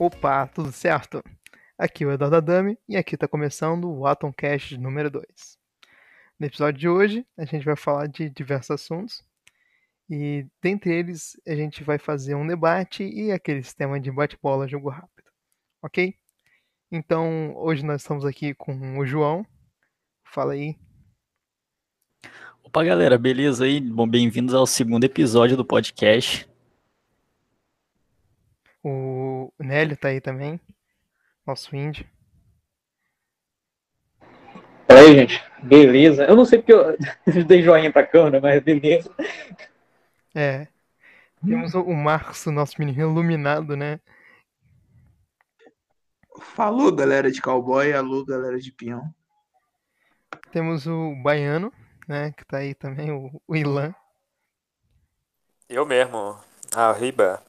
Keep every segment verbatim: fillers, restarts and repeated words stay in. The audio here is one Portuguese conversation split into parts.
Opa, tudo certo? Aqui é o Eduardo Adame e aqui está começando o AtomCast número dois. No episódio de hoje, a gente vai falar de diversos assuntos e, dentre eles, a gente vai fazer um debate e aquele sistema de bate-bola jogo rápido, ok? Então, hoje nós estamos aqui com o João. Fala aí. Opa, galera, beleza aí? Bom, bem-vindos ao segundo episódio do podcast. O Nélio tá aí também, nosso índio. Fala aí, gente. Beleza. Eu não sei porque eu dei joinha pra câmera, mas beleza. É. Temos o Marcos, nosso menino iluminado, né? Falou, galera de cowboy. Alô, galera de peão. Temos o baiano, né? Que tá aí também, o, o Ilan. Eu mesmo. Ah, riba.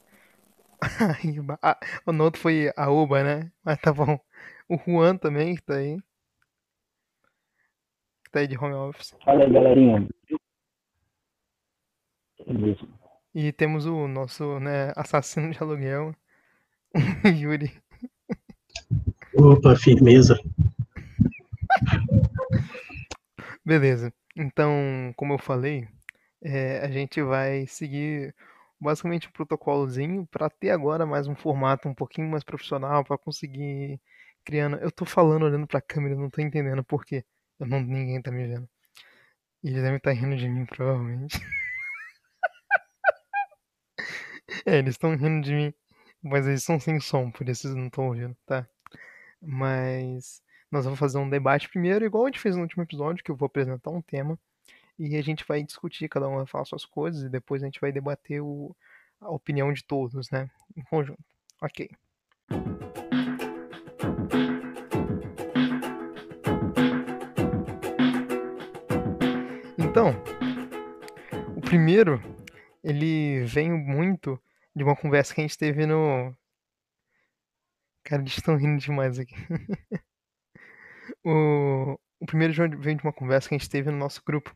Ah, o outro foi a Uba, né? Mas tá bom. O Juan também, que tá aí. Que tá aí de home office. Fala aí, galerinha. E temos o nosso, né, assassino de aluguel, o Yuri. Opa, firmeza. Beleza. Então, como eu falei, é, a gente vai seguir basicamente um protocolozinho para ter agora mais um formato um pouquinho mais profissional para conseguir criando. Eu tô falando olhando para a câmera, não tô entendendo por quê. Eu não, ninguém tá me vendo. E eles devem estar rindo de mim, provavelmente. É, eles estão rindo de mim, mas eles são sem som, por isso eles não estão ouvindo, tá? Mas nós vamos fazer um debate primeiro, igual a gente fez no último episódio, que eu vou apresentar um tema. E a gente vai discutir, cada um vai falar suas coisas, e depois a gente vai debater o, a opinião de todos, né? Em conjunto. Ok. Então, o primeiro, ele vem muito de uma conversa que a gente teve no... Cara, eles estão rindo demais aqui. o, o primeiro vem de uma conversa que a gente teve no nosso grupo.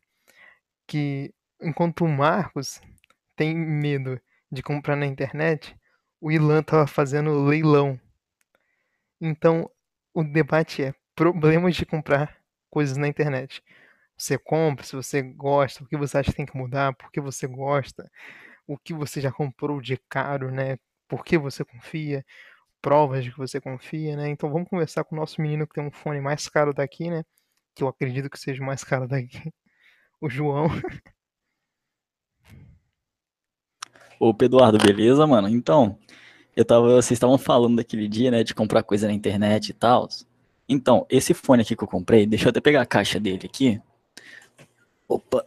Que enquanto o Marcos tem medo de comprar na internet, o Ilan estava fazendo leilão. Então, o debate é problemas de comprar coisas na internet. Você compra, se você gosta, o que você acha que tem que mudar, por que você gosta, o que você já comprou de caro, né? Por que você confia, provas de que você confia, né? Então, vamos conversar com o nosso menino que tem um fone mais caro daqui, né? Que eu acredito que seja mais caro daqui. O João. Opa, Eduardo, beleza, mano? Então, eu tava, vocês estavam falando daquele dia, né, de comprar coisa na internet e tal. Então, esse fone aqui que eu comprei, deixa eu até pegar a caixa dele aqui. Opa.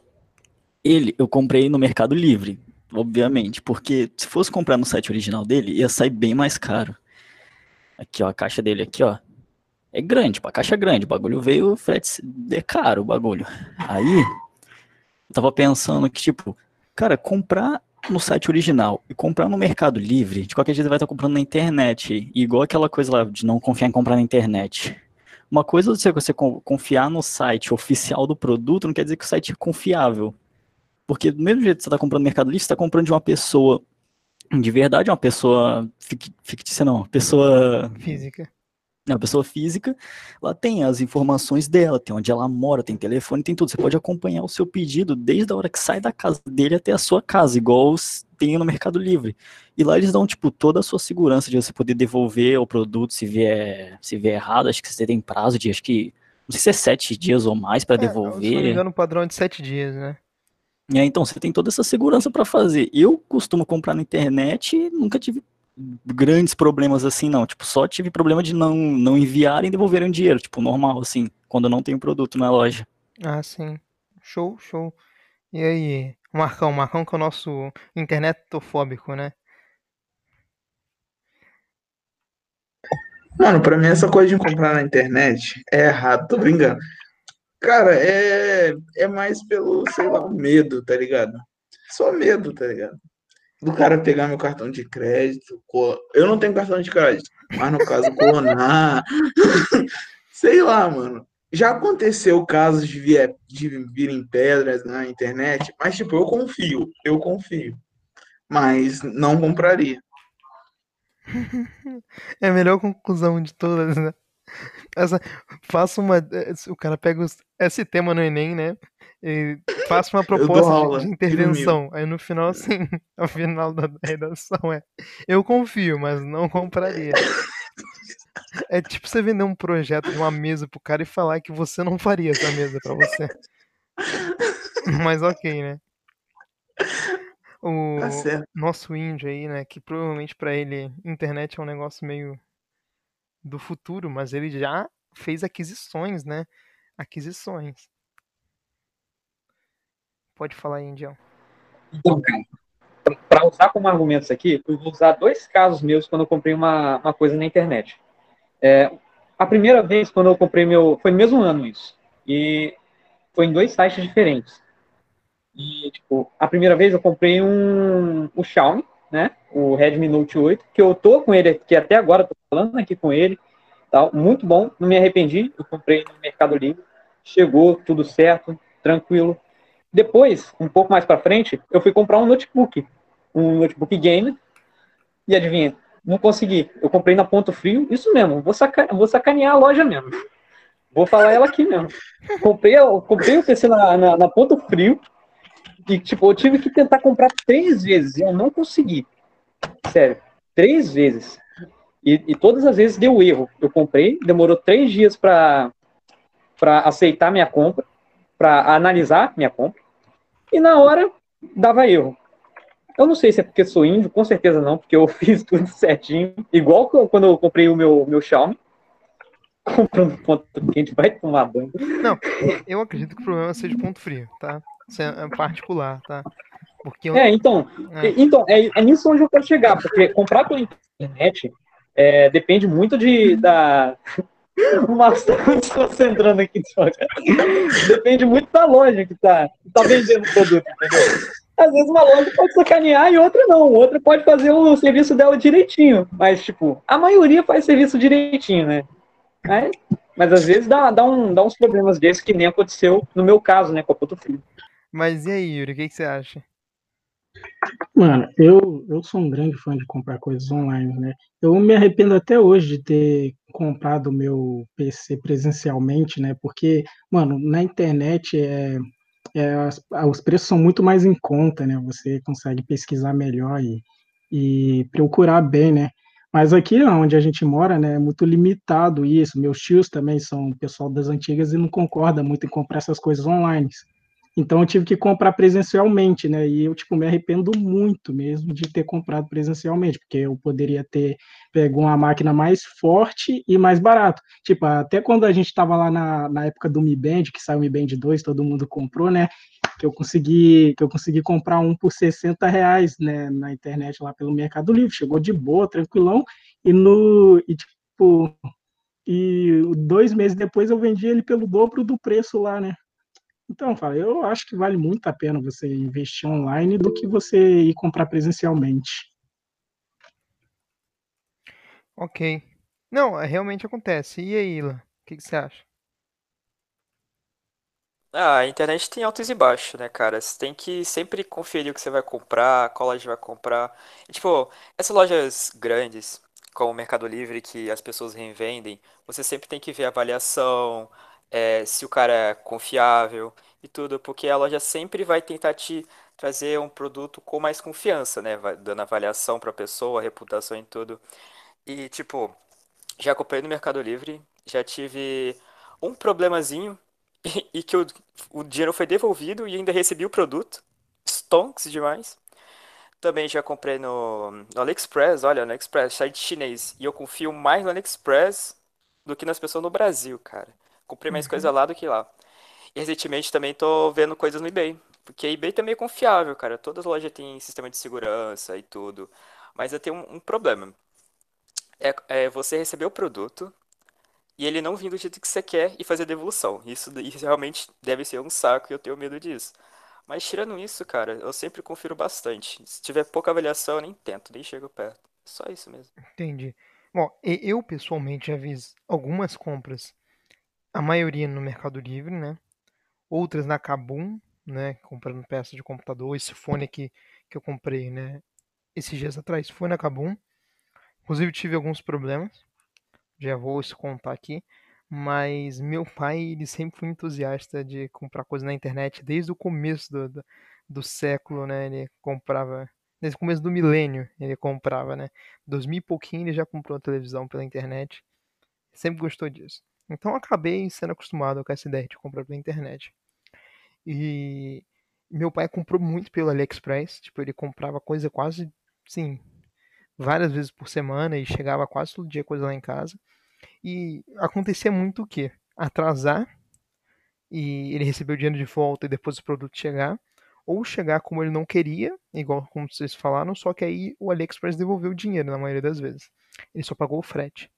Ele, eu comprei no Mercado Livre, obviamente, porque se fosse comprar no site original dele, ia sair bem mais caro. Aqui, ó, a caixa dele aqui, ó. É grande, a caixa é grande, o bagulho veio, o frete é caro, o bagulho. Aí... Eu tava pensando que, tipo, cara, comprar no site original e comprar no Mercado Livre, de qualquer jeito vai estar comprando na internet. E igual aquela coisa lá de não confiar em comprar na internet. Uma coisa é você confiar no site oficial do produto, não quer dizer que o site é confiável. Porque do mesmo jeito que você tá comprando no Mercado Livre, você tá comprando de uma pessoa de verdade, uma pessoa fictícia não, pessoa... Física. A pessoa física, ela tem as informações dela, tem onde ela mora, tem telefone, tem tudo. Você pode acompanhar o seu pedido desde a hora que sai da casa dele até a sua casa, igual tem no Mercado Livre. E lá eles dão, tipo, toda a sua segurança de você poder devolver o produto se vier, se vier errado. Acho que você tem prazo de, acho que, não sei se é sete dias ou mais para é, devolver. Se não me engano, um padrão de sete dias, né? É, então, você tem toda essa segurança para fazer. Eu costumo comprar na internet e nunca tive grandes problemas assim, não. Tipo, só tive problema de não, não enviarem e devolverem o dinheiro. Tipo, normal, assim, quando eu não tenho produto na loja. Ah, sim. Show, show. E aí, Marcão, Marcão que é o nosso internetofóbico, né? Mano, pra mim essa coisa de comprar na internet é errado, tô brincando. Cara, é, é mais pelo, sei lá, medo, tá ligado? Só medo, tá ligado? Do cara pegar meu cartão de crédito, co... eu não tenho cartão de crédito, mas no caso clonar, sei lá, mano. Já aconteceu casos de, via... de virem pedras na internet, mas tipo, eu confio, eu confio, mas não compraria. É a melhor conclusão de todas, né? Essa, faça uma. O cara pega os, esse tema no Enem, né? E faça uma proposta aula, de, de intervenção. Aí no final, assim, no final da redação é: eu confio, mas não compraria. É tipo você vender um projeto de uma mesa pro cara e falar que você não faria essa mesa pra você. Mas ok, né? O tá certo. Nosso índio aí, né? Que provavelmente pra ele, internet é um negócio meio do futuro, mas ele já fez aquisições, né? Aquisições. Pode falar aí, Indião. Então, cara, pra usar como argumento isso aqui, eu vou usar dois casos meus quando eu comprei uma, uma coisa na internet. É, a primeira vez quando eu comprei meu... Foi no mesmo ano isso. E foi em dois sites diferentes. E, tipo, a primeira vez eu comprei um o Xiaomi, né? O Redmi Note oito, que eu tô com ele aqui até agora, tô falando aqui com ele, tal, muito bom, não me arrependi, eu comprei no Mercado Livre, chegou, tudo certo, tranquilo. Depois, um pouco mais pra frente, eu fui comprar um notebook, um notebook gamer, e adivinha, não consegui, eu comprei na Ponto Frio, isso mesmo, vou, saca vou sacanear a loja mesmo, vou falar ela aqui mesmo. Comprei, eu comprei o P C na, na, na Ponto Frio, e, tipo, eu tive que tentar comprar três vezes, eu não consegui. Sério, três vezes. E, e todas as vezes deu erro. Eu comprei, demorou três dias pra, pra aceitar minha compra, pra analisar minha compra, e na hora dava erro. Eu não sei se é porque sou índio, com certeza não, porque eu fiz tudo certinho. Igual que eu, quando eu comprei o meu, meu Xiaomi. Comprando ponto quente, vai tomar banho. Não, eu acredito que o problema seja ponto frio, tá? Isso é particular, tá? Porque eu... É, então, é. então é, é nisso onde eu quero chegar, porque comprar pela internet é, depende muito de, da... O Marcos tá se concentrando aqui. Depende muito da loja que tá, tá vendendo o produto, entendeu? Às vezes uma loja pode sacanear e outra não, outra pode fazer o serviço dela direitinho, mas, tipo, a maioria faz serviço direitinho, né? Mas, mas às vezes dá, dá, um, dá uns problemas desses que nem aconteceu no meu caso, né, com a Ponto Frio. Mas e aí, Yuri, o que, que você acha? Mano, eu, eu sou um grande fã de comprar coisas online, né? Eu me arrependo até hoje de ter comprado o meu P C presencialmente, né? Porque, mano, na internet é, é, os preços são muito mais em conta, né? Você consegue pesquisar melhor e, e procurar bem, né? Mas aqui onde a gente mora, né, é muito limitado isso. Meus tios também são pessoal das antigas e não concordam muito em comprar essas coisas online. Então eu tive que comprar presencialmente, né? E eu, tipo, me arrependo muito mesmo de ter comprado presencialmente, porque eu poderia ter pego uma máquina mais forte e mais barato. Tipo, até quando a gente estava lá na, na época do Mi Band, que saiu o Mi Band dois, todo mundo comprou, né? Que eu consegui, que eu consegui comprar um por sessenta reais, né? Na internet, lá pelo Mercado Livre. Chegou de boa, tranquilão. E no... E, tipo... E dois meses depois eu vendi ele pelo dobro do preço lá, né? Então, eu acho que vale muito a pena você investir online do que você ir comprar presencialmente. Ok. Não, realmente acontece. E aí, Ilan? O que, que você acha? Ah, a internet tem altos e baixos, né, cara? Você tem que sempre conferir o que você vai comprar, qual loja vai comprar. E, tipo, essas lojas grandes, como o Mercado Livre, que as pessoas revendem, você sempre tem que ver a avaliação... é, se o cara é confiável e tudo, porque a loja sempre vai tentar te trazer um produto com mais confiança, né? Vai dando avaliação pra pessoa, reputação e tudo. E, tipo, já comprei no Mercado Livre, já tive um problemazinho e, e que o, o dinheiro foi devolvido e ainda recebi o produto. Stonks demais. Também já comprei no, no AliExpress, olha, no AliExpress, site chinês. E eu confio mais no AliExpress do que nas pessoas no Brasil, cara. Comprei mais coisa lá do que lá. E recentemente também tô vendo coisas no eBay. Porque eBay também é confiável, cara. Todas as lojas têm sistema de segurança e tudo. Mas eu tenho um, um problema. É, é você receber o produto e ele não vir do jeito que você quer e fazer devolução. Isso, isso realmente deve ser um saco e eu tenho medo disso. Mas tirando isso, cara, eu sempre confiro bastante. Se tiver pouca avaliação, eu nem tento, nem chego perto. Só isso mesmo. Entendi. Bom, eu pessoalmente já fiz algumas compras. A maioria no Mercado Livre, né? Outras na Kabum, né? Comprando peça de computador. Esse fone aqui que eu comprei, né? Esses dias atrás foi na Kabum. Inclusive tive alguns problemas, já vou contar aqui, mas meu pai, ele sempre foi entusiasta de comprar coisas na internet desde o começo do, do, do século, né? Ele comprava, desde o começo do milênio ele comprava, né? dois mil e pouquinho ele já comprou a televisão pela internet, sempre gostou disso. Então eu acabei sendo acostumado com essa ideia de comprar pela internet. E meu pai comprou muito pelo AliExpress, tipo, ele comprava coisa quase, sim, várias vezes por semana e chegava quase todo dia coisa lá em casa. E acontecia muito o quê? Atrasar e ele receber o dinheiro de volta e depois o produto chegar, ou chegar como ele não queria, igual como vocês falaram, só que aí o AliExpress devolveu o dinheiro na maioria das vezes. Ele só pagou o frete.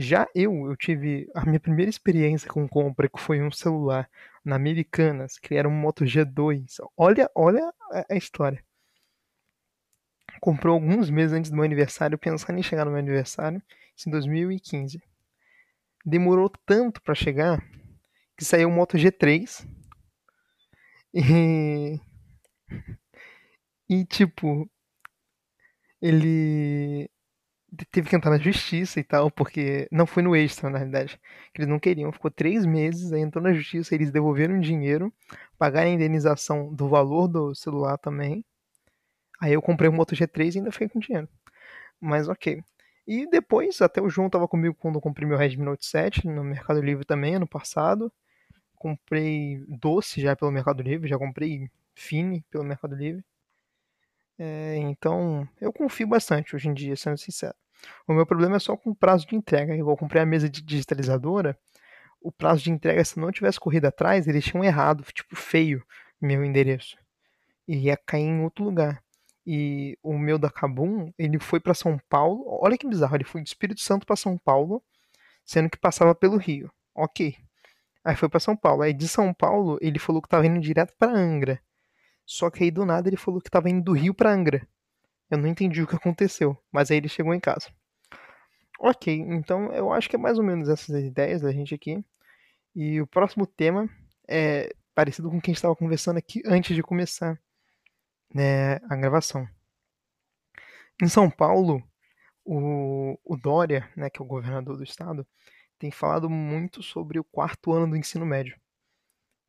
Já eu, eu tive a minha primeira experiência com compra, que foi um celular na Americanas, que era um Moto G dois. Olha, olha a história. Comprou alguns meses antes do meu aniversário, pensando em chegar no meu aniversário, isso em dois mil e quinze. Demorou tanto para chegar, que saiu o Moto G três. E... e tipo... ele... teve que entrar na justiça e tal, porque não foi no extra, na realidade, que eles não queriam, ficou três meses, aí entrou na justiça, eles devolveram o dinheiro, pagaram a indenização do valor do celular também, aí eu comprei o Moto G três e ainda fiquei com dinheiro, mas ok. E depois, até o João tava comigo quando eu comprei meu Redmi Note sete, no Mercado Livre também, ano passado, comprei doce já pelo Mercado Livre, já comprei Fini pelo Mercado Livre. É, então, eu confio bastante hoje em dia, sendo sincero. O meu problema é só com o prazo de entrega. Igual eu comprei a mesa de digitalizadora, o prazo de entrega, se não tivesse corrido atrás, eles tinham errado, tipo, feio, meu endereço. E ia cair em outro lugar. E o meu da Kabum, ele foi para São Paulo. Olha que bizarro, ele foi do Espírito Santo para São Paulo, sendo que passava pelo Rio. Ok. Aí foi para São Paulo. Aí de São Paulo, ele falou que tava indo direto para Angra. Só que aí do nada ele falou que estava indo do Rio para Angra. Eu não entendi o que aconteceu, mas aí ele chegou em casa. Ok, então eu acho que é mais ou menos essas ideias da gente aqui. E o próximo tema é parecido com o que a gente estava conversando aqui antes de começar, né, a gravação. Em São Paulo, o, o Dória, né, que é o governador do estado, tem falado muito sobre o quarto ano do ensino médio,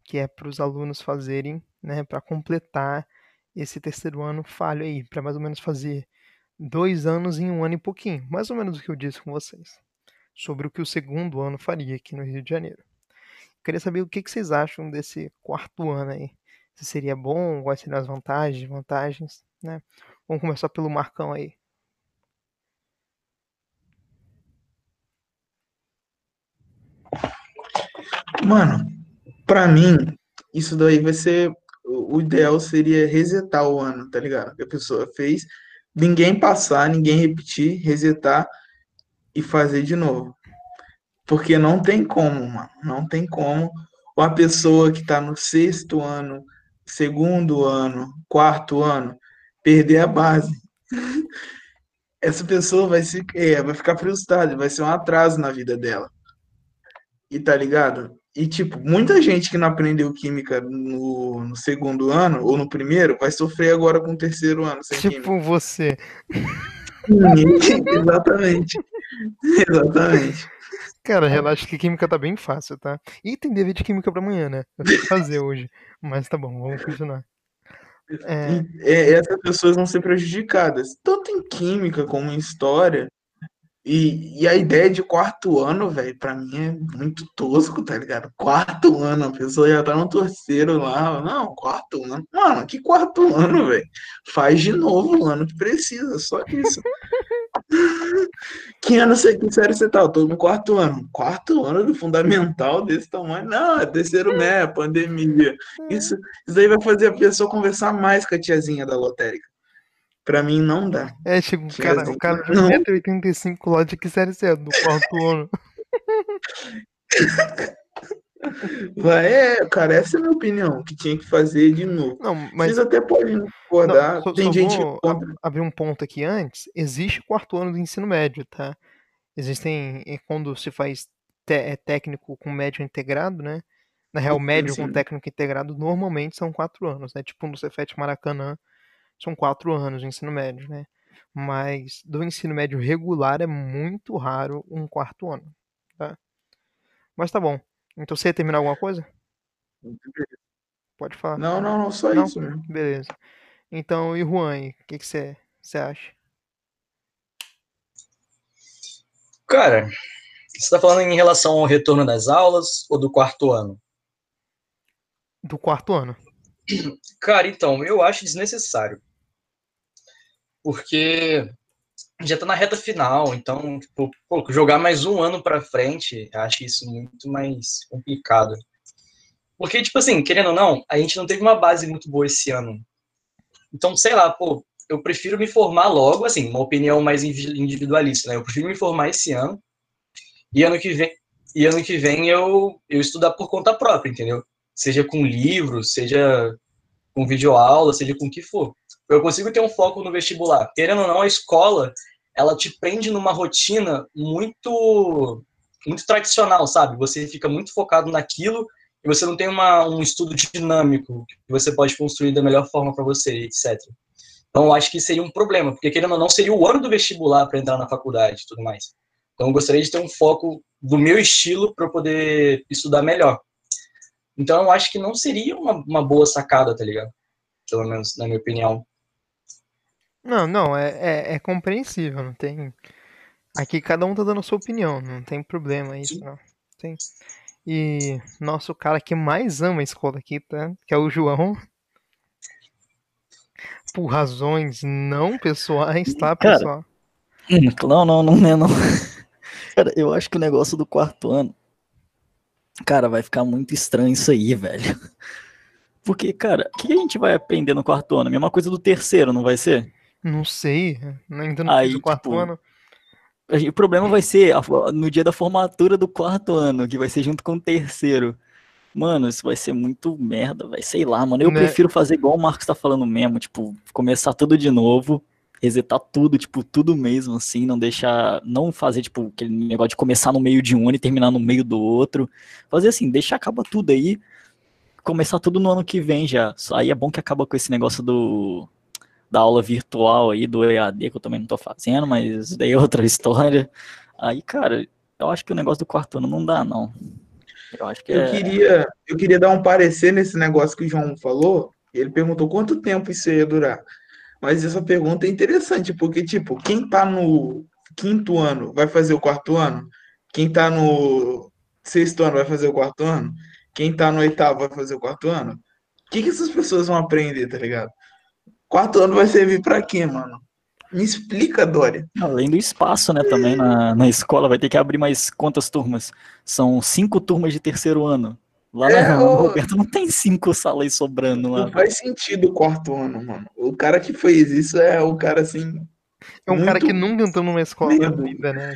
que é para os alunos fazerem, né, para completar esse terceiro ano falho aí, para mais ou menos fazer dois anos em um ano e pouquinho, mais ou menos o que eu disse com vocês, sobre o que o segundo ano faria aqui no Rio de Janeiro. Eu queria saber o que vocês acham desse quarto ano aí, se seria bom, quais seriam as vantagens, vantagens, né? Vamos começar pelo Marcão aí. Mano, pra mim, isso daí vai ser... O ideal seria resetar o ano, tá ligado? Que a pessoa fez, ninguém passar, ninguém repetir, resetar e fazer de novo. Porque não tem como, mano. Não tem como uma pessoa que tá no sexto ano, segundo ano, quarto ano, perder a base. Essa pessoa vai, se, é, vai ficar frustrada, vai ser um atraso na vida dela. E tá ligado? E, tipo, muita gente que não aprendeu química no, no segundo ano ou no primeiro vai sofrer agora com o terceiro ano sem tipo química. Você. Sim, exatamente. Exatamente. Cara, relaxa que química tá bem fácil, tá? E tem dever de química pra amanhã, né? Eu tenho que fazer hoje. Mas tá bom, vamos continuar. É... É, essas pessoas vão ser prejudicadas, tanto em química como em história. E, e a ideia de quarto ano, velho, pra mim é muito tosco, tá ligado? Quarto ano, a pessoa já tá no terceiro lá. Não, quarto ano. Mano, que quarto ano, velho? Faz de novo o ano que precisa, só isso. Que ano você, que série você tá? Eu tô no quarto ano. Quarto ano do fundamental desse tamanho? Não, é terceiro, né? Pandemia. Isso, isso daí vai fazer a pessoa conversar mais com a tiazinha da lotérica. Pra mim não dá. É, tipo, cara, o cara de um metro e oitenta e cinco lá de que série você é? Do quarto ano. Vai, é, cara, essa é a minha opinião, que tinha que fazer de novo. Não, mas... vocês até podem concordar. Não, só, tem só gente que contra... abrir um ponto aqui antes. Existe o quarto ano do ensino médio, tá? Existem, quando se faz te, é, técnico com médio integrado, né? Na real, médio sim, com técnico integrado, normalmente são quatro anos, né? Tipo no Cefet Maracanã. São quatro anos de ensino médio, né? mas do ensino médio regular é muito raro um quarto ano, tá? Mas tá bom. Então você ia terminar alguma coisa? Pode falar. Não, não, não, só não? Isso mesmo. Beleza. Então, e Juan, o que que você você acha? Cara, você está falando em relação ao retorno das aulas ou do quarto ano? Do quarto ano. Cara, então, eu acho desnecessário. Porque já tá na reta final, então, tipo, pô, jogar mais um ano pra frente, eu acho isso muito mais complicado. Porque, tipo assim, querendo ou não, a gente não teve uma base muito boa esse ano. Então, sei lá, pô, eu prefiro me formar logo, assim, uma opinião mais individualista, né? Eu prefiro me formar esse ano e ano que vem, e ano que vem eu, eu estudar por conta própria, entendeu? Seja com livro, seja com videoaula, seja com o que for. Eu consigo ter um foco no vestibular. Querendo ou não, a escola, ela te prende numa rotina muito, muito tradicional, sabe? Você fica muito focado naquilo e você não tem uma, um estudo dinâmico que você pode construir da melhor forma para você, etcétera. Então, eu acho que seria um problema, porque, querendo ou não, seria o ano do vestibular para entrar na faculdade e tudo mais. Então, eu gostaria de ter um foco do meu estilo para eu poder estudar melhor. Então, eu acho que não seria uma, uma boa sacada, tá ligado? Pelo menos, na minha opinião. Não, não, é, é, é compreensível, não tem... Aqui cada um tá dando a sua opinião, não tem problema isso, não. Tem... E nosso cara que mais ama a escola aqui, tá? Que é o João. Por razões não pessoais, tá, pessoal? Cara, não, não, não, não, não. Cara, eu acho que o negócio do quarto ano... Cara, vai ficar muito estranho isso aí, velho. Porque, cara, o que a gente vai aprender no quarto ano? A mesma coisa do terceiro, não vai ser? Não sei, ainda não fiz o quarto ano. O problema vai ser no dia da formatura do quarto ano, que vai ser junto com o terceiro. Mano, isso vai ser muito merda, vai sei lá, mano. Eu prefiro fazer igual o Marcos tá falando mesmo, tipo, começar tudo de novo, resetar tudo, tipo, tudo mesmo, assim, não deixar, não fazer, tipo, aquele negócio de começar no meio de um ano e terminar no meio do outro, fazer assim, deixar acaba tudo aí, começar tudo no ano que vem já, aí é bom que acaba com esse negócio do, da aula virtual aí, do E A D, que eu também não tô fazendo, mas daí é outra história, aí, cara, eu acho que o negócio do quarto ano não dá, não. Eu acho que eu é... queria, eu queria dar um parecer nesse negócio que o João falou, ele perguntou quanto tempo isso ia durar. Mas essa pergunta é interessante, porque, tipo, quem tá no quinto ano vai fazer o quarto ano? Quem tá no sexto ano vai fazer o quarto ano? Quem tá no oitavo vai fazer o quarto ano? O que que essas pessoas vão aprender, tá ligado? Quarto ano vai servir pra quê, mano? Me explica, Dória. Além do espaço, né, também na, na escola, vai ter que abrir mais quantas turmas? São cinco turmas de terceiro ano. Lá é, na o... Roberto não tem cinco salas sobrando lá. Não faz sentido o quarto ano, mano. O cara que fez isso é o cara, assim... É um muito... cara que nunca entrou numa escola da vida, né?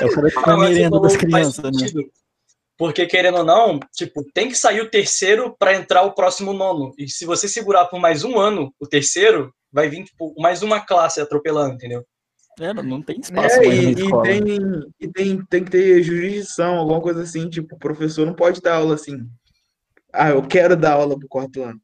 É o cara que tá merenda das crianças, né? Porque, querendo ou não, tipo, tem que sair o terceiro pra entrar o próximo nono. E se você segurar por mais um ano o terceiro, vai vir, tipo, mais uma classe atropelando, entendeu? É, não tem espaço é, mais e, na escola. E, tem, e tem, tem que ter jurisdição, alguma coisa assim, tipo, o professor não pode dar aula assim. Ah, eu quero dar aula pro quarto ano.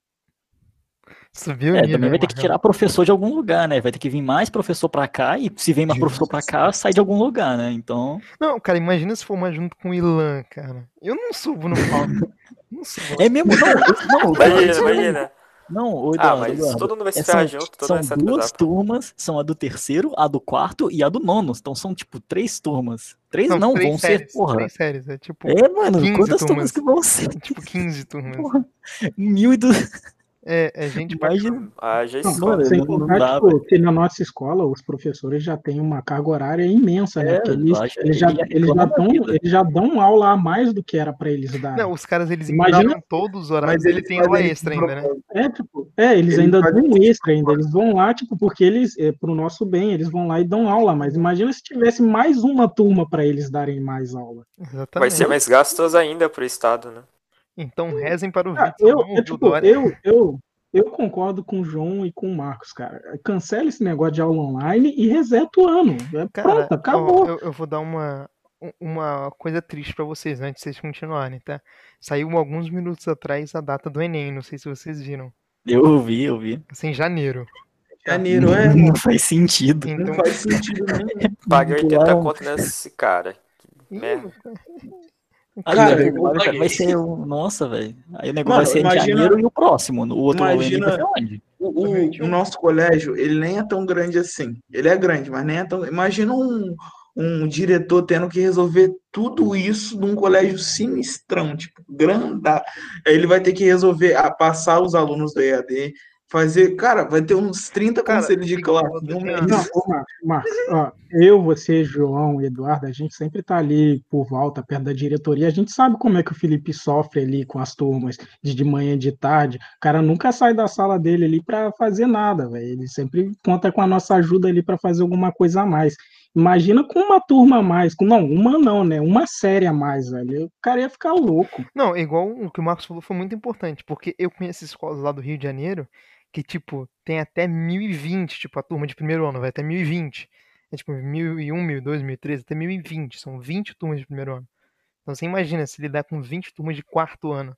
Subiu é, nível, também vai ter que tirar professor de algum lugar, né? Vai ter que vir mais professor pra cá, e se vem mais Jesus. Professor pra cá, sai de algum lugar, né? Então... Não, cara, imagina se for mais junto com o Ilan, cara. Eu não subo no palco. Não subo. É mesmo? Não, não, vai, imagina, imagina. Não, o Eduardo, ah, mas Eduardo, todo mundo vai se ferrar junto. Todo são duas turmas, são a do terceiro, a do quarto e a do nono. Então são, tipo, três turmas. Três não, não três vão séries, ser, porra. Três séries, é tipo... É, mano, quantas turmas. turmas que vão ser? Tipo, quinze turmas. Porra, mil e duzentos... É, é gente... Imagina... Ah, já não, escola, sem contar, dá, tipo, que na nossa escola, os professores já têm uma carga horária imensa, né? É, eles, acho, eles, já, eles, já dão, eles já dão aula a mais do que era pra eles dar. Não, os caras, eles imagina todos os horários, mas eles têm aula extra ainda, né? É, tipo, é eles, eles ainda dão um extra ainda, eles vão lá, tipo, porque eles, é, pro nosso bem, eles vão lá e dão aula, mas imagina se tivesse mais uma turma pra eles darem mais aula. Exatamente. Vai ser mais gastos ainda pro Estado, né? Então rezem para o ah, Vitor. Eu, eu, tipo, eu, eu, eu concordo com o João e com o Marcos, cara. Cancela esse negócio de aula online e reseta o ano. Cara, pronto, acabou. Ó, eu, eu vou dar uma, uma coisa triste para vocês antes de vocês continuarem, tá? Saiu alguns minutos atrás a data do Enem, não sei se vocês viram. Eu ouvi, eu vi. Assim, em janeiro. Janeiro, é? Não faz sentido. Então, não faz sentido nenhum. Paga oitenta conto nesse cara. Que merda. Aí, cara, velho, cara, vai ser um... Nossa, velho. Aí o negócio, mano, vai ser imagina... em janeiro e o próximo. O outro imagina... vai onde? O, o, o nosso colégio, ele nem é tão grande assim. Ele é grande, mas nem é tão... Imagina um, um diretor tendo que resolver tudo isso num colégio sinistrão, tipo, grandão. Aí ele vai ter que resolver, a, passar os alunos do E A D... Fazer, cara, vai ter uns trinta conselhos de classe. Não, não, Marcos, ó, eu, você, João e Eduardo, a gente sempre tá ali por volta, perto da diretoria, a gente sabe como é que o Felipe sofre ali com as turmas, de, de manhã e de tarde, o cara nunca sai da sala dele ali para fazer nada, velho. Ele sempre conta com a nossa ajuda ali para fazer alguma coisa a mais. Imagina com uma turma a mais, com, não, uma não, né, uma série a mais, velho, o cara ia ficar louco. Não, igual o que o Marcos falou foi muito importante, porque eu conheço escolas lá do Rio de Janeiro, que, tipo, tem até mil e vinte, tipo, a turma de primeiro ano vai até mil e vinte. É, tipo, mil e um, mil e dois, mil e três, até mil e vinte. São vinte turmas de primeiro ano. Então, você imagina se lidar com vinte turmas de quarto ano.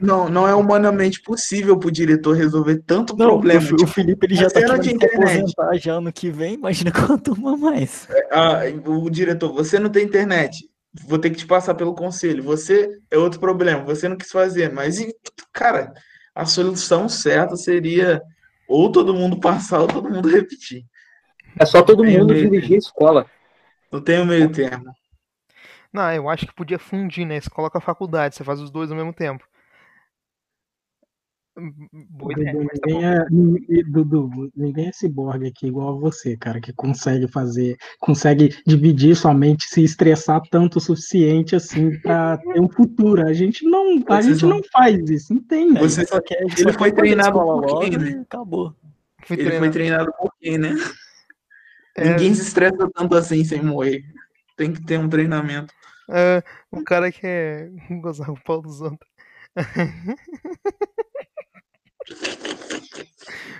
Não, não é humanamente possível pro diretor resolver tanto não, problema. O, tipo, o Felipe, ele já tá querendo se aposentar já ano que vem, imagina qual turma mais. É, ah, o diretor, você não tem internet. Vou ter que te passar pelo conselho. Você é outro problema, você não quis fazer. Mas, cara... A solução certa seria ou todo mundo passar ou todo mundo repetir. É só todo mundo dirigir a escola. Não tem o meio termo. Não, eu acho que podia fundir, né? Escola com a faculdade, você faz os dois ao mesmo tempo. Boa ideia, ninguém, tá é, Dudu, ninguém é ciborgue aqui igual a você, cara, que consegue fazer, consegue dividir sua mente, se estressar tanto o suficiente assim pra ter um futuro. A gente não, a gente não faz isso, entende? Você só quer, ele só foi treinado por quem, né? Acabou. Foi ele treinado. foi treinado por quem, né? É... Ninguém se estressa tanto assim sem morrer. Tem que ter um treinamento. É, um cara que é gozar o pau dos outros.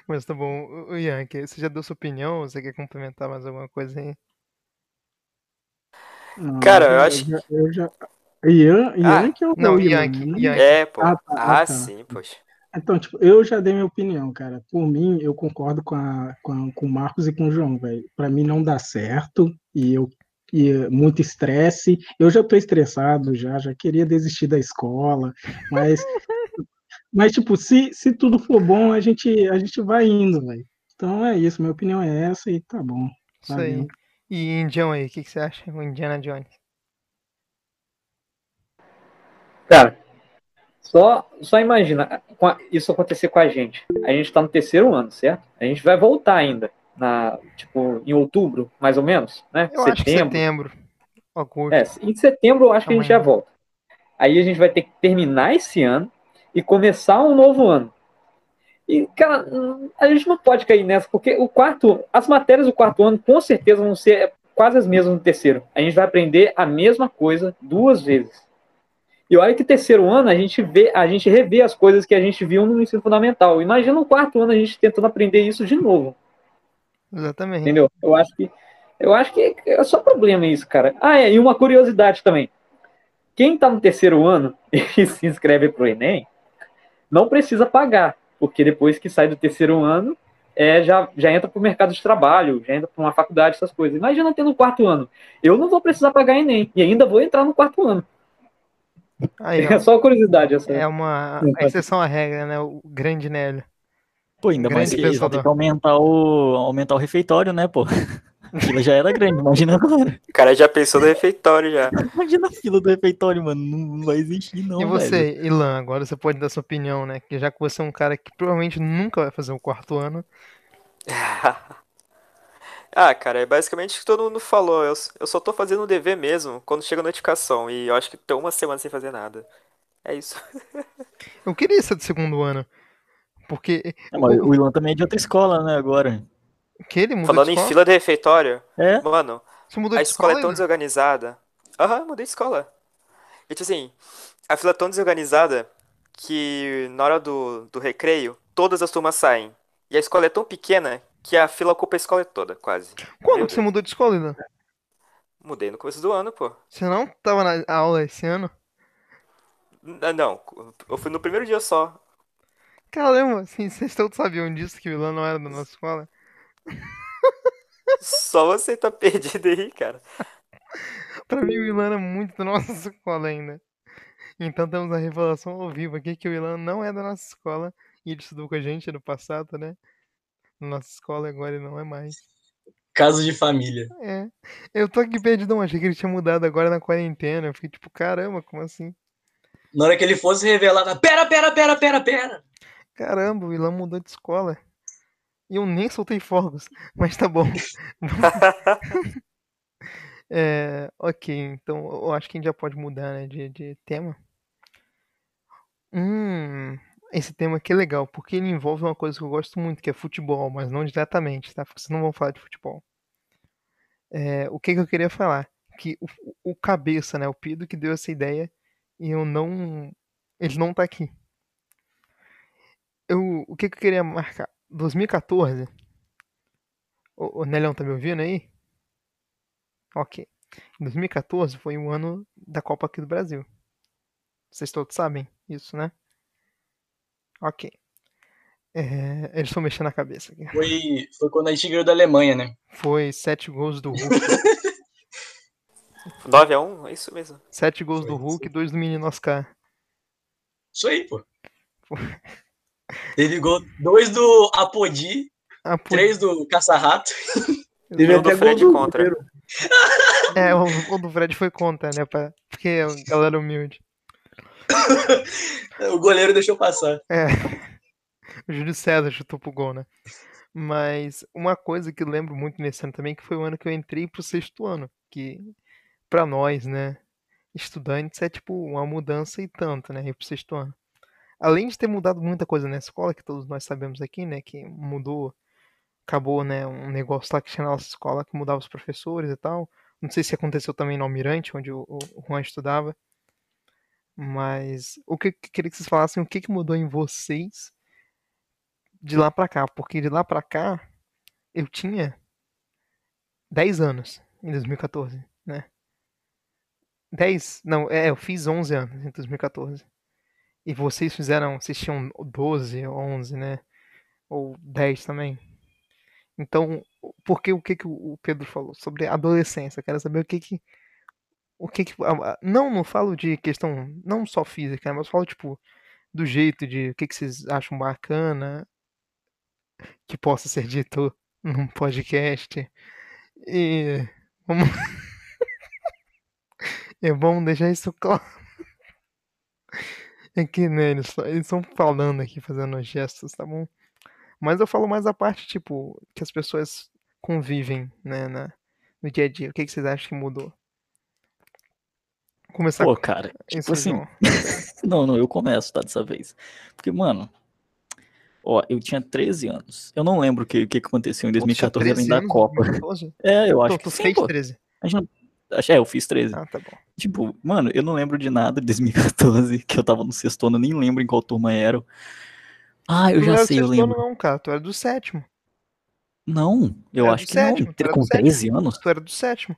Mas tá bom, o Ian, você já deu sua opinião? Você quer complementar mais alguma coisa aí? Não, cara, eu, eu acho já, eu já... Ian, Ian ah, que é o Não, Ian, Ian, Ian É, pô, ah, tá, ah tá. sim, poxa Então, tipo, eu já dei minha opinião, cara. Por mim, eu concordo com, a, com, a, com o Marcos e com o João, velho. Pra mim não dá certo, e eu E muito estresse. Eu já tô estressado, já, já queria desistir da escola, mas... Mas, tipo, se, se tudo for bom, a gente, a gente vai indo, velho. Então é isso, minha opinião é essa e tá bom. Tá isso aí. Bem. E Indião aí, o que, que você acha? O Indiana Jones. Cara, só, só imagina isso acontecer com a gente. A gente tá no terceiro ano, certo? A gente vai voltar ainda, na, tipo, em outubro, mais ou menos, né? Eu setembro. Acho que setembro. Agosto. É, em setembro eu acho Amanhã. que a gente já volta. Aí a gente vai ter que terminar esse ano e começar um novo ano. E, cara, a gente não pode cair nessa, porque o quarto, as matérias do quarto ano, com certeza, vão ser quase as mesmas do terceiro. A gente vai aprender a mesma coisa duas vezes. E olha que terceiro ano, a gente, vê, a gente revê as coisas que a gente viu no ensino fundamental. Imagina o quarto ano, a gente tentando aprender isso de novo. Exatamente. Entendeu? Eu acho que, eu acho que é só problema isso, cara. Ah, é, e uma curiosidade também. Quem tá no terceiro ano e se inscreve pro Enem, não precisa pagar, porque depois que sai do terceiro ano, é, já, já entra para o mercado de trabalho, já entra para uma faculdade, essas coisas. Imagina ter no quarto ano. Eu não vou precisar pagar Enem, e ainda vou entrar no quarto ano. Aí, é ó, só curiosidade. Essa. É uma a exceção à regra, né? O grande Nélio. Pô, ainda mais que só tem que aumentar o, aumentar o refeitório, né, pô? A fila já era grande, imagina agora. O cara já pensou no refeitório, já. Imagina a fila do refeitório, mano, não vai existir não, E você, velho. Ilan, agora você pode dar sua opinião, né? Que já que você é um cara que provavelmente nunca vai fazer o quarto ano. Ah, cara, é basicamente o que todo mundo falou. Eu, eu só tô fazendo o dever mesmo quando chega a notificação. E eu acho que tô uma semana sem fazer nada. É isso. Eu queria ser do segundo ano. Porque... Não, mas o Ilan também é de outra escola, né, agora. Que ele mudou Falando de em fila de refeitório, é? mano, Você mudou a de escola, escola é tão desorganizada. Aham, mudei de escola. E tipo assim, a fila é tão desorganizada que na hora do, do recreio, todas as turmas saem. E a escola é tão pequena que a fila ocupa a escola toda, quase. Quando Meu você Deus. mudou de escola, Ilan? Mudei no começo do ano, pô. Você não tava na aula esse ano? Não, eu fui no primeiro dia só. Caramba, assim, vocês todos sabiam disso, que o Ilan não era da nossa escola? Só você tá perdido aí, cara. Pra mim, o Ilan é muito da nossa escola ainda. Então temos a revelação ao vivo aqui que o Ilan não é da nossa escola. E ele estudou com a gente no passado, né? Na nossa escola agora ele não é mais. Caso de família. É. Eu tô aqui perdidão, achei que ele tinha mudado agora na quarentena. Eu fiquei tipo, caramba, como assim? Na hora que ele fosse revelado, pera, pera, pera, pera, pera. Caramba, o Ilan mudou de escola. E eu nem soltei fogos, mas tá bom. É, ok, então eu acho que a gente já pode mudar, né, de, de tema. Hum, esse tema aqui é legal, porque ele envolve uma coisa que eu gosto muito, que é futebol, mas não diretamente, tá? Vocês não vão falar de futebol. É, o que, que eu queria falar? Que o, o cabeça, né, o Pedro que deu essa ideia, e eu não... ele não tá aqui. Eu, o que, que eu queria marcar? dois mil e quatorze? O, o Nelão tá me ouvindo aí? Ok. dois mil e quatorze foi o ano da Copa aqui do Brasil. Vocês todos sabem isso, né? Ok. É, eles estão mexendo na cabeça aqui. Foi, foi quando a gente ganhou da Alemanha, né? Foi sete gols do Hulk. nove a um, é isso mesmo. sete gols foi, do Hulk e dois do menino Oscar. Isso aí, pô. Teve gol, dois do Apodi, Apodi, três do Caça-Rato. Teve até do Fred gol do contra. Inteiro. É, o, o do Fred foi contra, né? Pra, porque é uma galera humilde. O goleiro deixou passar. É. O Júlio César chutou pro gol, né? Mas uma coisa que eu lembro muito nesse ano também, que foi o ano que eu entrei pro sexto ano. Que pra nós, né, estudantes, é tipo uma mudança e tanto, né? Ir pro sexto ano. Além de ter mudado muita coisa na escola, que todos nós sabemos aqui, né? Que mudou... Acabou, né, um negócio lá que tinha na nossa escola que mudava os professores e tal. Não sei se aconteceu também no Almirante, onde o, o Juan estudava. Mas o que eu queria que vocês falassem, o que, que mudou em vocês de lá pra cá? Porque de lá pra cá, eu tinha dez anos em dois mil e quatorze, né? dez, não, é, eu fiz onze anos em dois mil e quatorze. E vocês fizeram, vocês tinham doze, onze, né? Ou dez também. Então, porque o que, que o Pedro falou sobre adolescência? Eu quero saber o que que... O que, que não, não falo de questão não só física, mas falo, tipo, do jeito de o que, que vocês acham bacana que possa ser dito num podcast. E vamos... é bom deixar isso claro. É que, né, eles estão falando aqui, fazendo gestos, tá bom? Mas eu falo mais a parte, tipo, que as pessoas convivem, né, na, no dia a dia. O que, que vocês acham que mudou? Vou começar. Pô, com... cara, tipo assim... não, não, eu começo, tá, dessa vez. Porque, mano, ó, eu tinha treze anos. Eu não lembro o que, que aconteceu em dois mil e quatorze, além da Copa. dois mil e quatorze? É, eu acho tu, que tu sim, fez pô. treze? A gente... É, eu fiz treze. Ah, tá bom. Tipo, mano, eu não lembro de nada de dois mil e quatorze, que eu tava no sexto ano, nem lembro em qual turma era. Ah, eu tu já era sei, eu lembro. Não, cara, tu era do sétimo. Não, eu acho que sétimo, não. Com treze anos? Tu era do sétimo.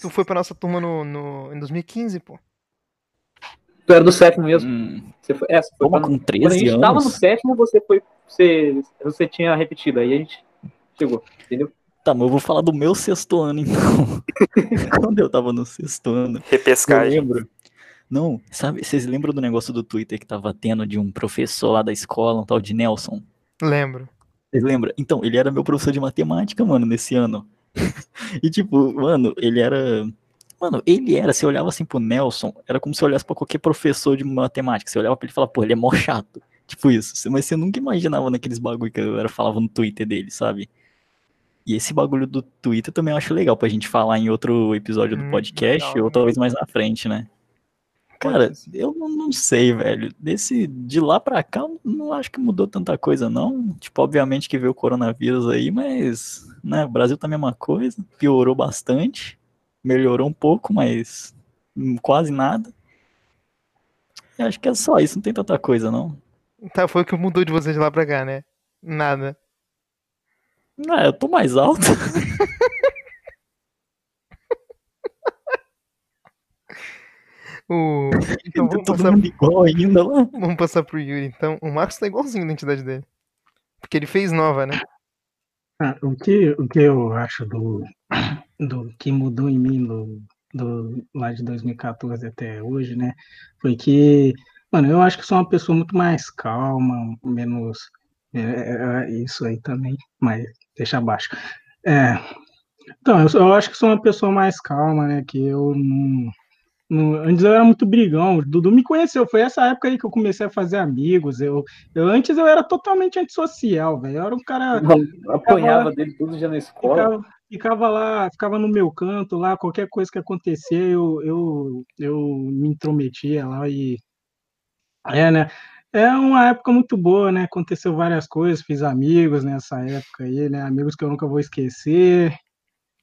Tu foi pra nossa turma no, no, em dois mil e quinze, pô. Tu era do sétimo mesmo. Hum. Você foi, é, você foi pra, com treze anos? Quando a gente anos? Tava no sétimo, você foi. Você, você tinha repetido, aí a gente chegou, entendeu? Tá, mas eu vou falar do meu sexto ano, então. Quando eu tava no sexto ano. Repescagem. Eu lembro. Não, sabe, vocês lembram do negócio do Twitter que tava tendo de um professor lá da escola, um tal de Nelson? Lembro. Vocês lembram? Então, ele era meu professor de matemática, mano, nesse ano. E tipo, mano, ele era... Mano, ele era, você olhava assim pro Nelson, era como se olhasse pra qualquer professor de matemática. Você olhava pra ele e falava, pô, ele é mó chato. Tipo isso. Mas você nunca imaginava naqueles bagulho que a galera falava no Twitter dele, sabe? E esse bagulho do Twitter também eu acho legal pra gente falar em outro episódio do hum, podcast, legal, ou talvez mais na frente, né? Cara, eu não sei, velho. Desse, de lá pra cá, eu não acho que mudou tanta coisa, não. Tipo, obviamente que veio o coronavírus aí, mas... Né, o Brasil tá a mesma coisa. Piorou bastante. Melhorou um pouco, mas... Quase nada. Eu acho que é só isso. Não tem tanta coisa, não. Tá, foi o que mudou de vocês de lá pra cá, né? Nada. Ah, eu tô mais alto. O... Então, vamos, todo passar... mundo igual ainda, lá. Vamos passar pro Yuri, então. O Marcos tá igualzinho na identidade dele. Porque ele fez nova, né? Ah, o que, o que eu acho do, do que mudou em mim do, do, lá de dois mil e quatorze até hoje, né? Foi que, mano, eu acho que sou uma pessoa muito mais calma, menos. É, é, isso aí também, mas deixa abaixo. É, então, eu, eu acho que sou uma pessoa mais calma, né? Que eu não. No, antes eu era muito brigão, o Dudu me conheceu, foi essa época aí que eu comecei a fazer amigos, eu, eu antes eu era totalmente antissocial, velho, eu era um cara... Eu apanhava dele tudo já na escola. Ficava, ficava lá, ficava no meu canto lá, qualquer coisa que acontecia eu, eu, eu me intrometia lá e... É, né, é uma época muito boa, né, aconteceu várias coisas, fiz amigos nessa época aí, né, amigos que eu nunca vou esquecer...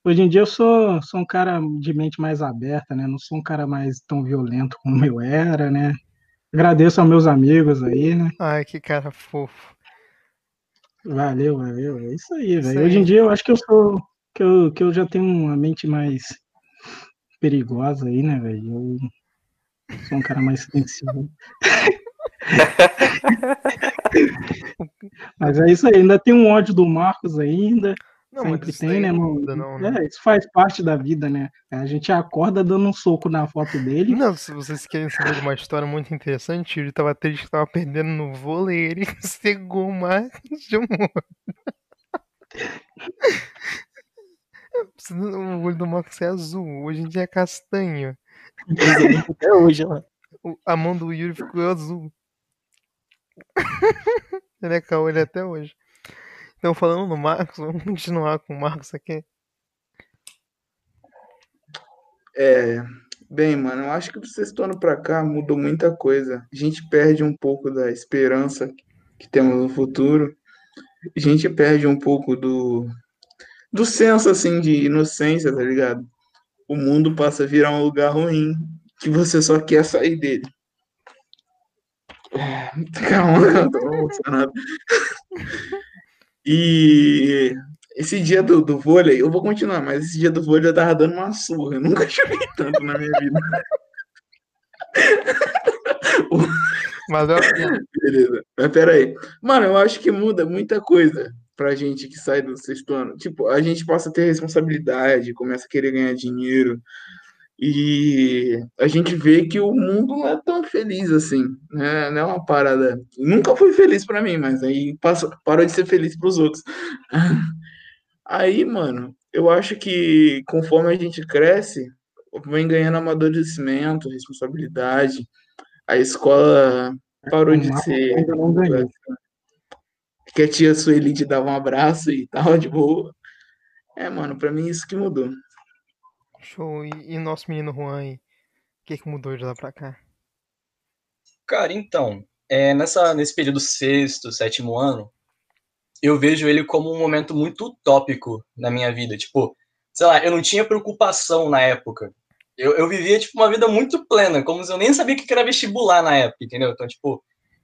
Hoje em dia eu sou, sou um cara de mente mais aberta, né? Não sou um cara mais tão violento como eu era, né? Agradeço aos meus amigos aí, né? Ai, que cara fofo. Valeu, valeu. É isso aí, velho. Hoje em dia eu acho que eu sou. Que eu, que eu já tenho uma mente mais perigosa aí, né, velho? Eu sou um cara mais sensível. Mas é isso aí, ainda tem um ódio do Marcos ainda. Não, sempre mas tem, né, mano? Não, né? É, isso faz parte da vida, né? A gente acorda dando um soco na foto dele. Não, se vocês querem saber de uma história muito interessante, ele tava triste que tava perdendo no vôlei, ele cegou mais de um olho. O olho do Marcos é azul, hoje em dia é castanho. Até hoje, mano. A mão do Yuri ficou azul. Ele é caô, ele até hoje. Então, falando do Marcos, vamos continuar com o Marcos aqui. É, bem, mano, eu acho que do sexto ano pra cá mudou muita coisa. A gente perde um pouco da esperança que temos no futuro. A gente perde um pouco do, do senso, assim, de inocência, tá ligado? O mundo passa a virar um lugar ruim que você só quer sair dele. É, calma, eu tô emocionado. E esse dia do, do vôlei, eu vou continuar, mas esse dia do vôlei eu tava dando uma surra. Eu nunca chorei tanto na minha vida. Mas, beleza. Mas peraí. Mano, eu acho que muda muita coisa pra gente que sai do sexto ano. Tipo, a gente passa a ter responsabilidade, começa a querer ganhar dinheiro. E a gente vê que o mundo não é tão feliz assim, né? Não é uma parada... Nunca foi feliz pra mim, mas aí passou, parou de ser feliz pros outros. Aí, mano, eu acho que conforme a gente cresce, vem ganhando amadurecimento, responsabilidade. A escola parou de ser... Que a tia Sueli te dava um abraço e tal, de boa. É, mano, pra mim isso que mudou. Show. E, e nosso menino Juan aí? O que, que mudou de lá pra cá? Cara, então, é, nessa, nesse período sexto, sétimo ano, eu vejo ele como um momento muito utópico na minha vida. Tipo, sei lá, eu não tinha preocupação na época. Eu, eu vivia, tipo, uma vida muito plena, como se eu nem sabia o que era vestibular na época, entendeu? Então, tipo,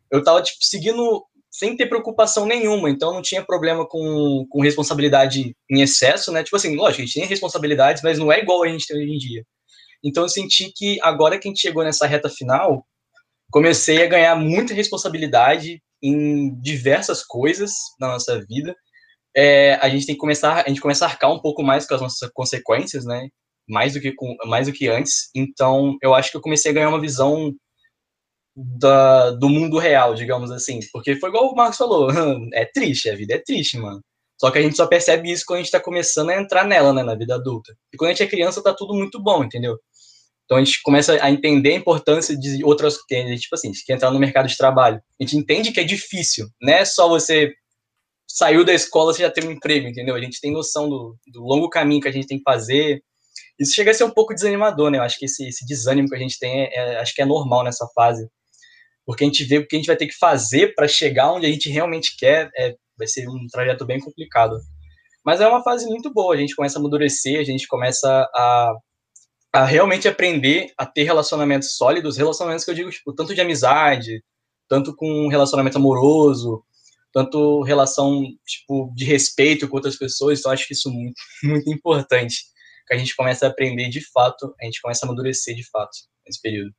eu tava, tipo, seguindo sem ter preocupação nenhuma, então não tinha problema com, com responsabilidade em excesso, né? Tipo assim, lógico, a gente tem responsabilidades, mas não é igual a gente tem hoje em dia. Então eu senti que agora que a gente chegou nessa reta final, comecei a ganhar muita responsabilidade em diversas coisas na nossa vida. É, a gente tem que começar, a gente começa a arcar um pouco mais com as nossas consequências, né? Mais do que, com, mais do que antes. Então eu acho que eu comecei a ganhar uma visão Da, do mundo real, digamos assim. Porque foi igual o Marcos falou, é triste, a vida é triste, mano. Só que a gente só percebe isso quando a gente tá começando a entrar nela, né, na vida adulta. E quando a gente é criança, tá tudo muito bom, entendeu? Então a gente começa a entender a importância de outras coisas, tipo assim, a gente quer entrar no mercado de trabalho. A gente entende que é difícil, não é só você saiu da escola, você já tem um emprego, entendeu? A gente tem noção do, do longo caminho que a gente tem que fazer. Isso chega a ser um pouco desanimador, né? Eu acho que esse, esse desânimo que a gente tem, é, é, acho que é normal nessa fase. Porque a gente vê o que a gente vai ter que fazer para chegar onde a gente realmente quer, é, vai ser um trajeto bem complicado. Mas é uma fase muito boa, a gente começa a amadurecer, a gente começa a, a realmente aprender a ter relacionamentos sólidos, relacionamentos que eu digo, tipo, tanto de amizade, tanto com relacionamento amoroso, tanto relação, tipo, de respeito com outras pessoas, então acho que isso é muito, muito importante, que a gente começa a aprender de fato, a gente começa a amadurecer de fato nesse período.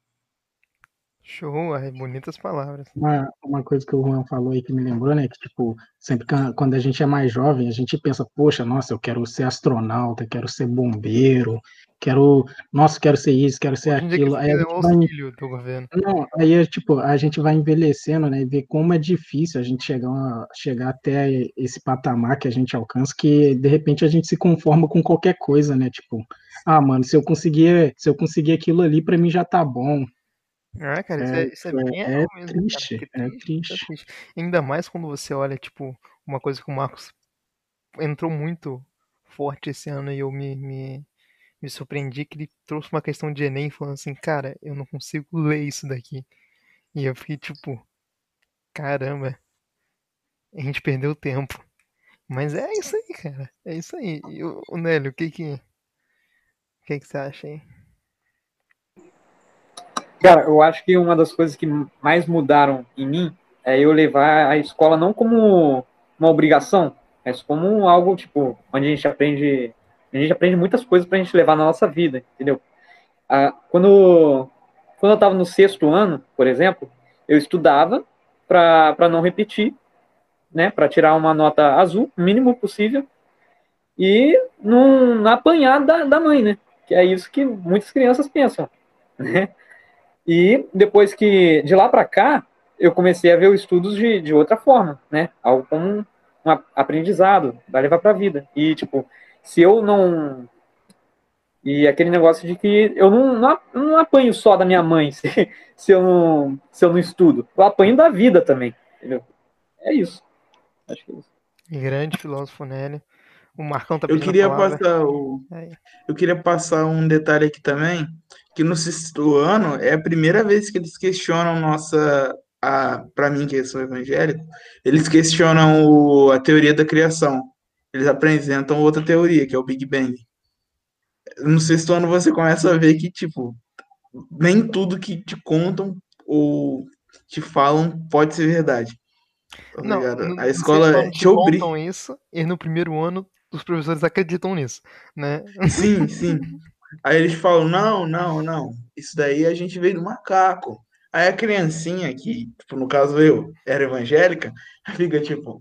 Show, ai, bonitas palavras. Uma, uma coisa que o Juan falou aí que me lembrou, né? Que, tipo, sempre que, quando a gente é mais jovem, a gente pensa, poxa, nossa, eu quero ser astronauta, quero ser bombeiro, quero, nossa, quero ser isso, quero ser aquilo. Aí, é um auxílio do governo. Não, aí, tipo, a gente vai envelhecendo, né? E ver como é difícil a gente chegar, chegar até esse patamar que a gente alcança, que, de repente, a gente se conforma com qualquer coisa, né? Tipo, ah, mano, se eu conseguir, se eu conseguir aquilo ali, pra mim já tá bom. Ah, cara, isso é, é, isso é, é bem é mesmo, triste, cara, é, triste, é triste, é triste. Ainda mais quando você olha, tipo, uma coisa que o Marcos entrou muito forte esse ano e eu me, me, me surpreendi que ele trouxe uma questão de Enem falando assim, cara, eu não consigo ler isso daqui. E eu fiquei tipo, caramba, a gente perdeu tempo. Mas é isso aí, cara, é isso aí. E o, o Nélio, o que que, o que que você acha aí? Cara, eu acho que uma das coisas que mais mudaram em mim é eu levar a escola não como uma obrigação, mas como algo, tipo, onde a gente aprende, a gente aprende muitas coisas pra gente levar na nossa vida, entendeu? Ah, quando, quando eu tava no sexto ano, por exemplo, eu estudava pra, pra não repetir, né, pra tirar uma nota azul, o mínimo possível, e não, não apanhar da, da mãe, né? Que é isso que muitas crianças pensam, né? E depois que, de lá para cá, eu comecei a ver os estudos de, de outra forma, né? Algo como um aprendizado, vai levar para a vida. E, tipo, se eu não... E aquele negócio de que eu não, não, não apanho só da minha mãe se, se, eu não, se eu não estudo. Eu apanho da vida também, entendeu? É isso. Acho que é isso. Grande filósofo Nélio. O Marcão tá pedindo eu queria a palavra. Passar o... é. Eu queria passar um detalhe aqui também, que no sexto ano é a primeira vez que eles questionam nossa... Para mim, que eu sou evangélico, eles questionam o, a teoria da criação. Eles apresentam outra teoria, que é o Big Bang. No sexto ano você começa a ver que, tipo, nem tudo que te contam ou te falam pode ser verdade. Não, a escola te obriga. Contam isso, e no primeiro ano os professores acreditam nisso, né? Sim, sim. Aí eles falam, não, não, não, isso daí a gente veio do macaco. Aí a criancinha que, tipo, no caso eu, era evangélica, fica tipo...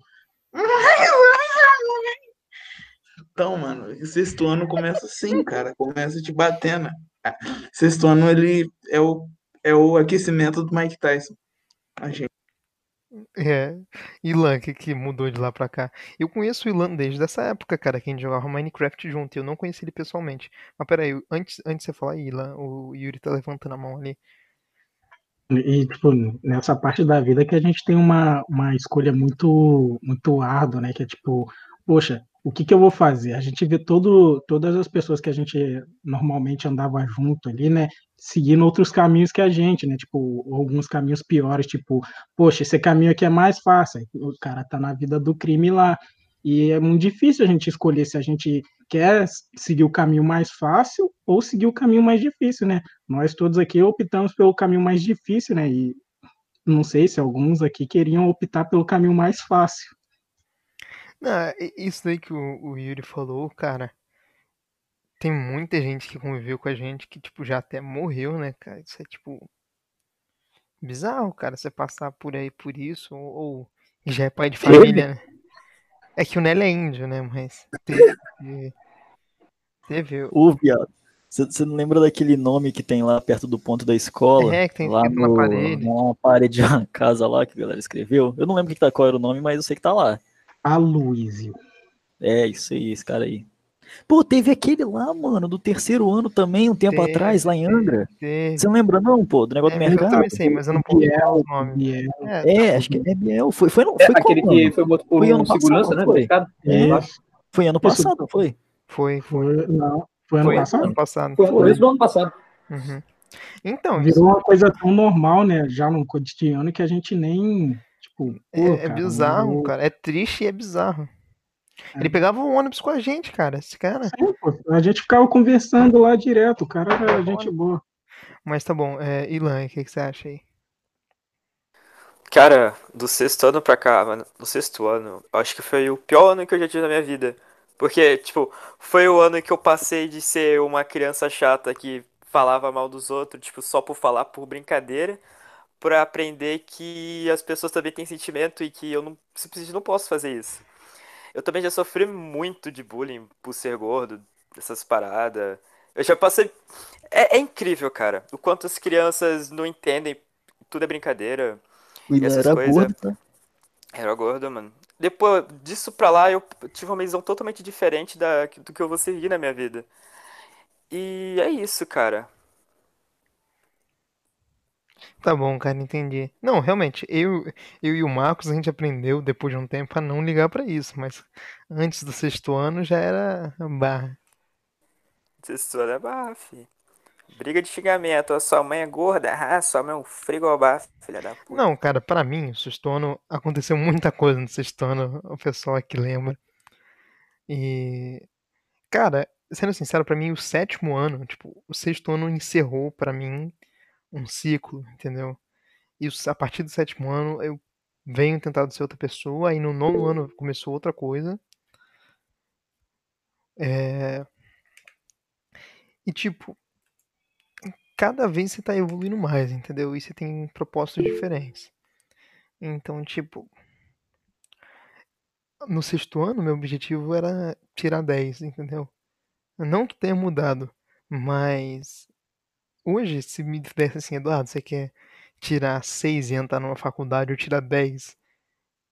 Então, mano, o sexto ano começa assim, cara, começa te batendo. Sexto ano, ele é o, é o aquecimento do Mike Tyson. A gente... É, Ilan, que, que mudou de lá pra cá. Eu conheço o Ilan desde essa época, cara, que a gente jogava Minecraft junto. Eu não conheci ele pessoalmente. Mas peraí, antes, antes de você falar, Ilan, o Yuri tá levantando a mão ali. E, tipo, nessa parte da vida que a gente tem uma, uma escolha muito, muito árdua, né? Que é tipo, poxa, o que que eu vou fazer? A gente vê todo, todas as pessoas que a gente normalmente andava junto ali, né? Seguindo outros caminhos que a gente, né? Tipo, alguns caminhos piores, tipo, poxa, esse caminho aqui é mais fácil. O cara tá na vida do crime lá. E é muito difícil a gente escolher se a gente quer seguir o caminho mais fácil ou seguir o caminho mais difícil, né? Nós todos aqui optamos pelo caminho mais difícil, né? E não sei se alguns aqui queriam optar pelo caminho mais fácil. Não, isso daí que o, o Yuri falou, cara. Tem muita gente que conviveu com a gente que, tipo, já até morreu, né, cara? Isso é, tipo, bizarro, cara, você passar por aí por isso, ou, ou já é pai de família, né? É que o Nélio é índio, né, mas teve... teve... Ô, viado, você não lembra daquele nome que tem lá perto do ponto da escola? É, que tem lá no, na parede. Uma parede de uma casa lá que a galera escreveu. Eu não lembro que tá, qual era o nome, mas eu sei que tá lá. Aloysio. É, isso aí, esse cara aí. Pô, teve aquele lá, mano, do terceiro ano também, um tempo teve, atrás, lá em Angra. Teve. Você não lembra não, pô, do negócio é, do mercado? Eu também sei, mas eu não posso lembrar o nome. Biel. É, é tá. Acho que é Biel. Foi, foi, foi, é, foi aquele como, que foi boto por um segurança, né? Foi. É. Foi ano passado, não foi? Foi, foi. Não, foi ano, foi passado? ano passado. Foi no começo do ano passado. Uhum. Então, virou isso... uma coisa tão normal, né, já no cotidiano, que a gente nem, tipo... Pô, é, cara, é bizarro, não... cara. É triste e é bizarro. Ele pegava o ônibus com a gente, cara, esse cara. Sim, pô. A gente ficava conversando lá direto, o cara era gente boa. Mas tá bom, é, Ilan, o que, que você acha aí? Cara, do sexto ano pra cá, mano, do sexto ano, acho que foi o pior ano que eu já tive na minha vida. Porque, tipo, foi o ano que eu passei de ser uma criança chata que falava mal dos outros, tipo, só por falar, por brincadeira, para aprender que as pessoas também têm sentimento e que eu não, simplesmente não posso fazer isso. Eu também já sofri muito de bullying por ser gordo, essas paradas. Eu já passei. É, é incrível, cara, o quanto as crianças não entendem, tudo é brincadeira. O E Ilan essas era coisas. gordo, tá? Era gordo, mano. Depois disso pra lá, eu tive uma visão totalmente diferente da, do que eu vou seguir na minha vida. E é isso, cara. Tá bom, cara, entendi. Não, realmente, eu, eu e o Marcos, a gente aprendeu depois de um tempo a não ligar pra isso, mas antes do sexto ano já era barra. Sexto ano é barra, fi. Briga de xingamento. "Ah, sua mãe é gorda. Ah, sua mãe é um frigobar, filha da puta." Não, cara, pra mim, o sexto ano aconteceu muita coisa no sexto ano, o pessoal aqui lembra. E, cara, sendo sincero, pra mim, o sétimo ano, tipo, o sexto ano encerrou pra mim um ciclo, entendeu? E o- a partir do sétimo ano eu venho tentado ser outra pessoa, aí no nono ano começou outra coisa. É... E, tipo, cada vez você tá evoluindo mais, entendeu? E você tem propósitos diferentes. Então, tipo, no sexto ano, meu objetivo era tirar dez, entendeu? Não que tenha mudado, mas hoje, se me dissesse assim, Eduardo, você quer tirar seis e entrar numa faculdade ou tirar dez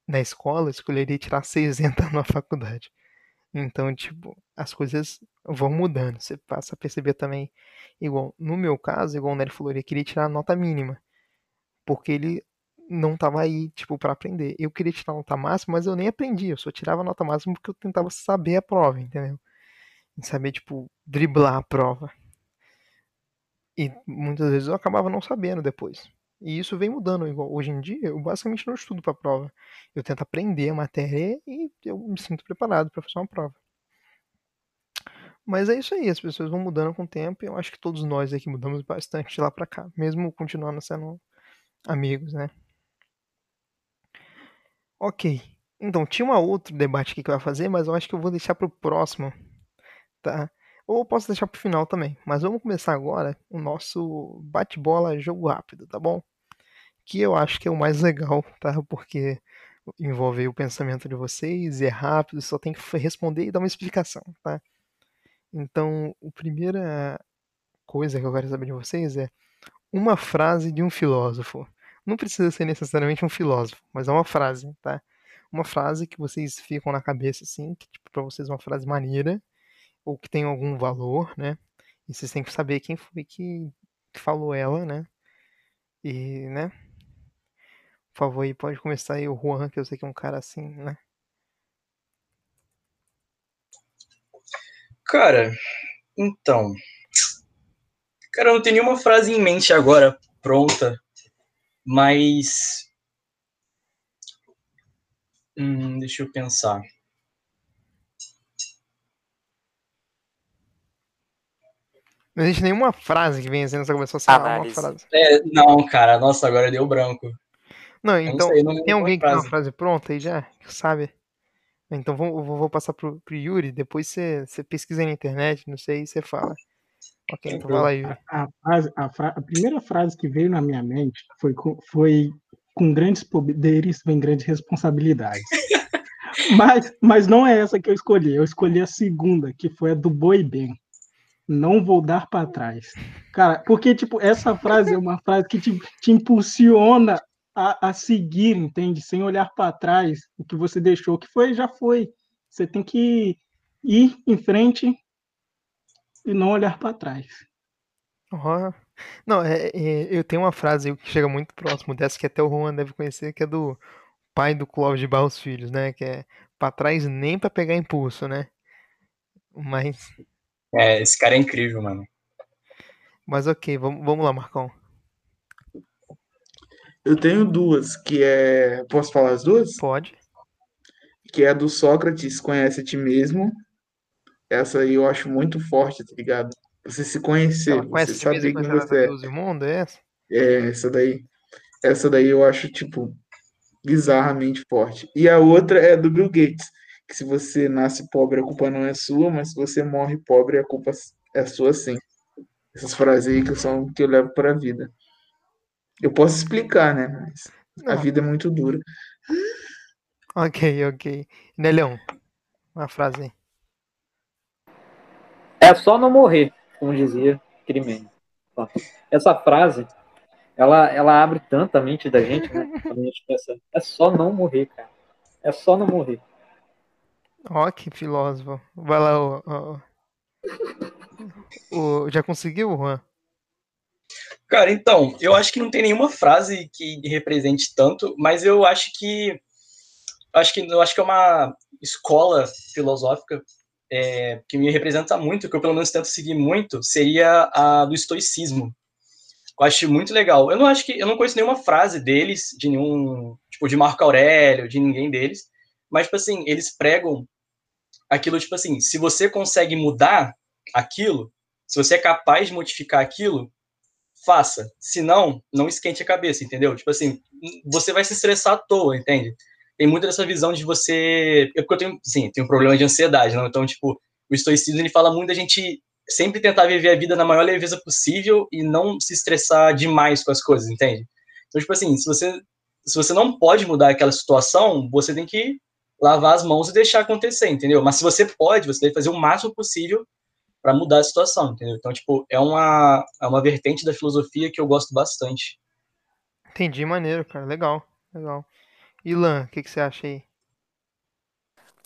na escola, eu escolheria tirar seis e entrar numa faculdade. Então, tipo, as coisas vão mudando. Você passa a perceber também, igual, no meu caso, igual o Nélio falou, ele queria tirar a nota mínima, porque ele não tava aí, tipo, pra aprender. Eu queria tirar a nota máxima, mas eu nem aprendi, eu só tirava a nota máxima porque eu tentava saber a prova, entendeu? E saber, tipo, driblar a prova. E muitas vezes eu acabava não sabendo depois. E isso vem mudando, igual hoje em dia, eu basicamente não estudo pra prova. Eu tento aprender a matéria e eu me sinto preparado pra fazer uma prova. Mas é isso aí, as pessoas vão mudando com o tempo e eu acho que todos nós aqui mudamos bastante de lá pra cá, mesmo continuando sendo amigos, né? Ok. Então, tinha um outro debate aqui que eu ia fazer, mas eu acho que eu vou deixar pro próximo, tá? Ou eu posso deixar pro final também. Mas vamos começar agora o nosso bate-bola jogo rápido, tá bom? Que eu acho que é o mais legal, tá? Porque envolve aí o pensamento de vocês, é rápido, só tem que f- responder e dar uma explicação, tá? Então, a primeira coisa que eu quero saber de vocês é uma frase de um filósofo. Não precisa ser necessariamente um filósofo, mas é uma frase, tá? Uma frase que vocês ficam na cabeça, assim, que tipo, pra vocês é uma frase maneira, ou que tem algum valor, né? E vocês têm que saber quem foi que falou ela, né? E, né? Por favor, aí pode começar aí o Juan, que eu sei que é um cara assim, né? Cara, então. Cara, eu não tenho nenhuma frase em mente agora, pronta, mas. Hum, deixa eu pensar. Não existe nenhuma frase que venha assim, você começou assim, ah, uma Análise. frase. É, não, cara, nossa, agora deu branco. Não, Eu não então, sei, eu não tem lembro uma alguém que tem uma frase. frase pronta aí já? Que sabe? Então vou, eu vou vou passar pro, pro Yuri, depois você você pesquisa aí na internet, não sei, e você fala. Ok, então vai Então, lá, a, Yuri. a frase- a fra- a primeira frase que veio na minha mente foi, co- foi com grandes poderes vem grandes responsabilidades. Mas, mas não é essa que eu escolhi. Eu escolhi a segunda, que foi a do Boibem. Não vou dar para trás. Cara, porque, tipo, essa frase é uma frase que te, te impulsiona a, a seguir, entende? Sem olhar para trás, o que você deixou, o que foi, já foi. Você tem que ir em frente e não olhar para trás. Ó. Não, é, é, eu tenho uma frase aí que chega muito próximo dessa, que até o Juan deve conhecer, que é do pai do Clóvis de Barros Filhos, né? Que é pra trás nem pra pegar impulso, né? Mas, É, esse cara é incrível, mano. mas ok, vamos, vamos lá, Marcão. Eu tenho duas, que é. Posso falar as duas? Pode? Que é a do Sócrates, conhece a ti mesmo. Essa aí eu acho muito forte, tá ligado? Você se Ela conhecer, você conhece de mesmo saber quem conhece a você Deus e o mundo, é essa? é. É, essa daí. Essa daí eu acho, tipo, bizarramente forte. E a outra é do Bill Gates, que se você nasce pobre, a culpa não é sua, mas se você morre pobre, a culpa é sua sim. Essas frases aí que são que eu levo pra vida. Eu posso explicar, né? Mas a não. vida é muito dura. Ok, ok. Nelhão, uma frase aí. É só não morrer, como dizia Crimene. Essa frase, ela, ela abre tanta mente da gente, né? Quando a gente pensa, é só não morrer, cara. É só não morrer. Ó, que filósofo. Vai lá, o... o... o já conseguiu, Juan? Cara, então, eu acho que não tem nenhuma frase que represente tanto, mas eu acho que acho que, eu acho que é uma escola filosófica é, que me representa muito, que eu pelo menos tento seguir muito, seria a do estoicismo. Eu acho muito legal. Eu não acho que eu não conheço nenhuma frase deles, de nenhum, tipo, de Marco Aurélio, de ninguém deles, mas, tipo assim, eles pregam aquilo, tipo assim, se você consegue mudar aquilo, se você é capaz de modificar aquilo, faça. Se não, não esquente a cabeça, entendeu? Tipo assim, você vai se estressar à toa, entende? Tem muito dessa visão de você... Eu, porque eu tenho, sim, tenho um problema de ansiedade, não? Então, tipo, o estoicismo, ele fala muito da gente sempre tentar viver a vida na maior leveza possível e não se estressar demais com as coisas, entende? Então, tipo assim, se você, se você não pode mudar aquela situação, você tem que lavar as mãos e deixar acontecer, entendeu? Mas se você pode, você deve fazer o máximo possível para mudar a situação, entendeu? Então, tipo, é uma, é uma vertente da filosofia que eu gosto bastante. Entendi, maneiro, cara. Legal, legal. Ilan, o que, que você acha aí?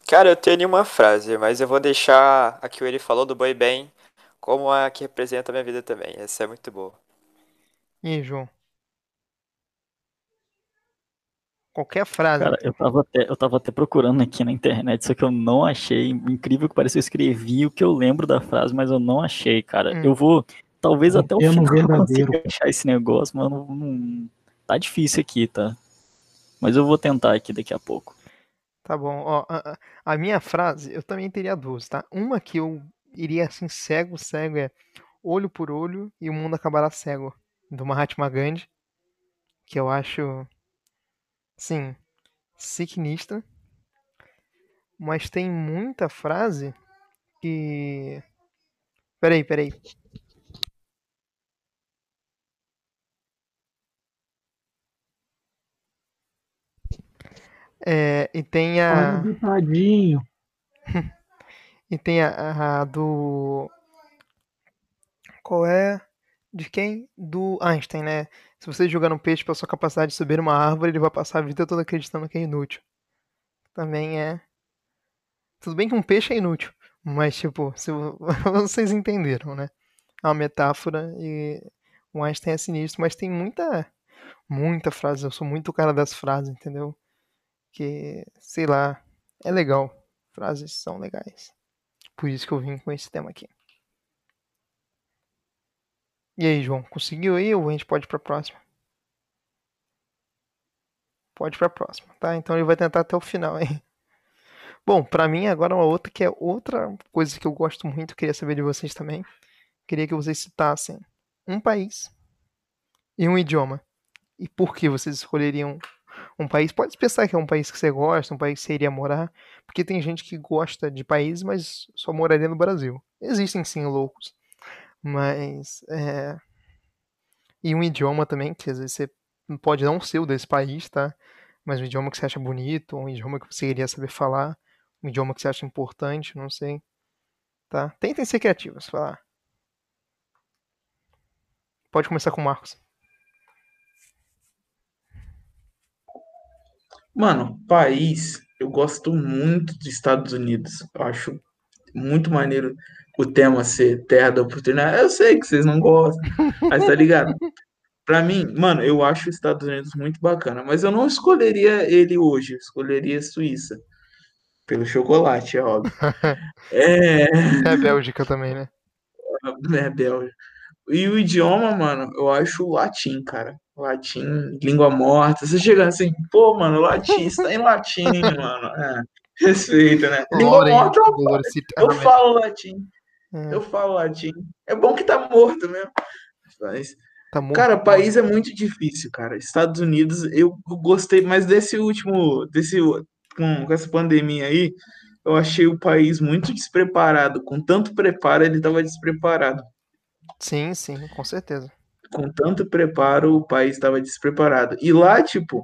Cara, eu tenho uma frase, mas eu vou deixar a que o Yuri falou do Boibem como a que representa a minha vida também. Essa é muito boa. E aí, João? Qualquer frase. Cara, eu tava, até, eu tava até procurando aqui na internet, só que eu não achei. Incrível que pareça, eu escrevi o que eu lembro da frase, mas eu não achei, cara. Hum. Eu vou, talvez até o final consiga achar esse negócio, mas não, não, tá difícil aqui, tá? Mas eu vou tentar aqui daqui a pouco. Tá bom. Ó, a, a minha frase, eu também teria duas, tá? Uma que eu iria assim, cego, cego, é olho por olho e o mundo acabará cego, do Mahatma Gandhi, que eu acho... Sim, signista, mas tem muita frase que... Peraí, peraí. É, e tem a... Tadinho. E tem a, a do... Qual é? De quem? Do Einstein, né? Se você jogar um peixe pela sua capacidade de subir uma árvore, ele vai passar a vida toda acreditando que é inútil. Também é... Tudo bem que um peixe é inútil, mas, tipo, se... vocês entenderam, né? É uma metáfora e o Einstein é sinistro, mas tem muita, muita frase. Eu sou muito cara das frases, entendeu? Que, sei lá, é legal. Frases são legais. Por isso que eu vim com esse tema aqui. E aí, João, conseguiu aí ou a gente pode ir pra próxima? Pode ir pra próxima, tá? Então ele vai tentar até o final aí. Bom, pra mim agora uma outra que é outra coisa que eu gosto muito, queria saber de vocês também. Queria que vocês citassem um país e um idioma. E por que vocês escolheriam um país? Pode pensar que é um país que você gosta, um país que você iria morar, porque tem gente que gosta de países, mas só moraria no Brasil. Existem sim loucos. Mas, é... E um idioma também, que às vezes você pode não ser o desse país, tá? Mas um idioma que você acha bonito, um idioma que você iria saber falar, um idioma que você acha importante, não sei. Tá? Tentem ser criativos, falar. Pode começar com o Marcos. Mano, país, eu gosto muito dos Estados Unidos. Eu acho muito maneiro... o tema ser terra da oportunidade. Eu sei que vocês não gostam, mas tá ligado? Pra mim, mano, eu acho os Estados Unidos muito bacana, mas eu não escolheria ele hoje, eu escolheria a Suíça. Pelo chocolate, é óbvio. É... é a Bélgica também, né? É a Bélgica. E o idioma, mano, eu acho o latim, cara. Latim, língua morta. Você chegando assim, pô, mano, latim, isso tá em latim, mano. É, respeito, né? Língua morta, eu falo, eu falo latim. É. Eu falo latim. É bom que tá morto mesmo. Mas, tá morto, cara, o país é muito difícil, cara. Estados Unidos, eu gostei, mas desse último, desse, com, com essa pandemia aí, eu achei o país muito despreparado. Com tanto preparo, ele tava despreparado. Sim, sim, com certeza. com tanto preparo, o país estava despreparado. E lá, tipo,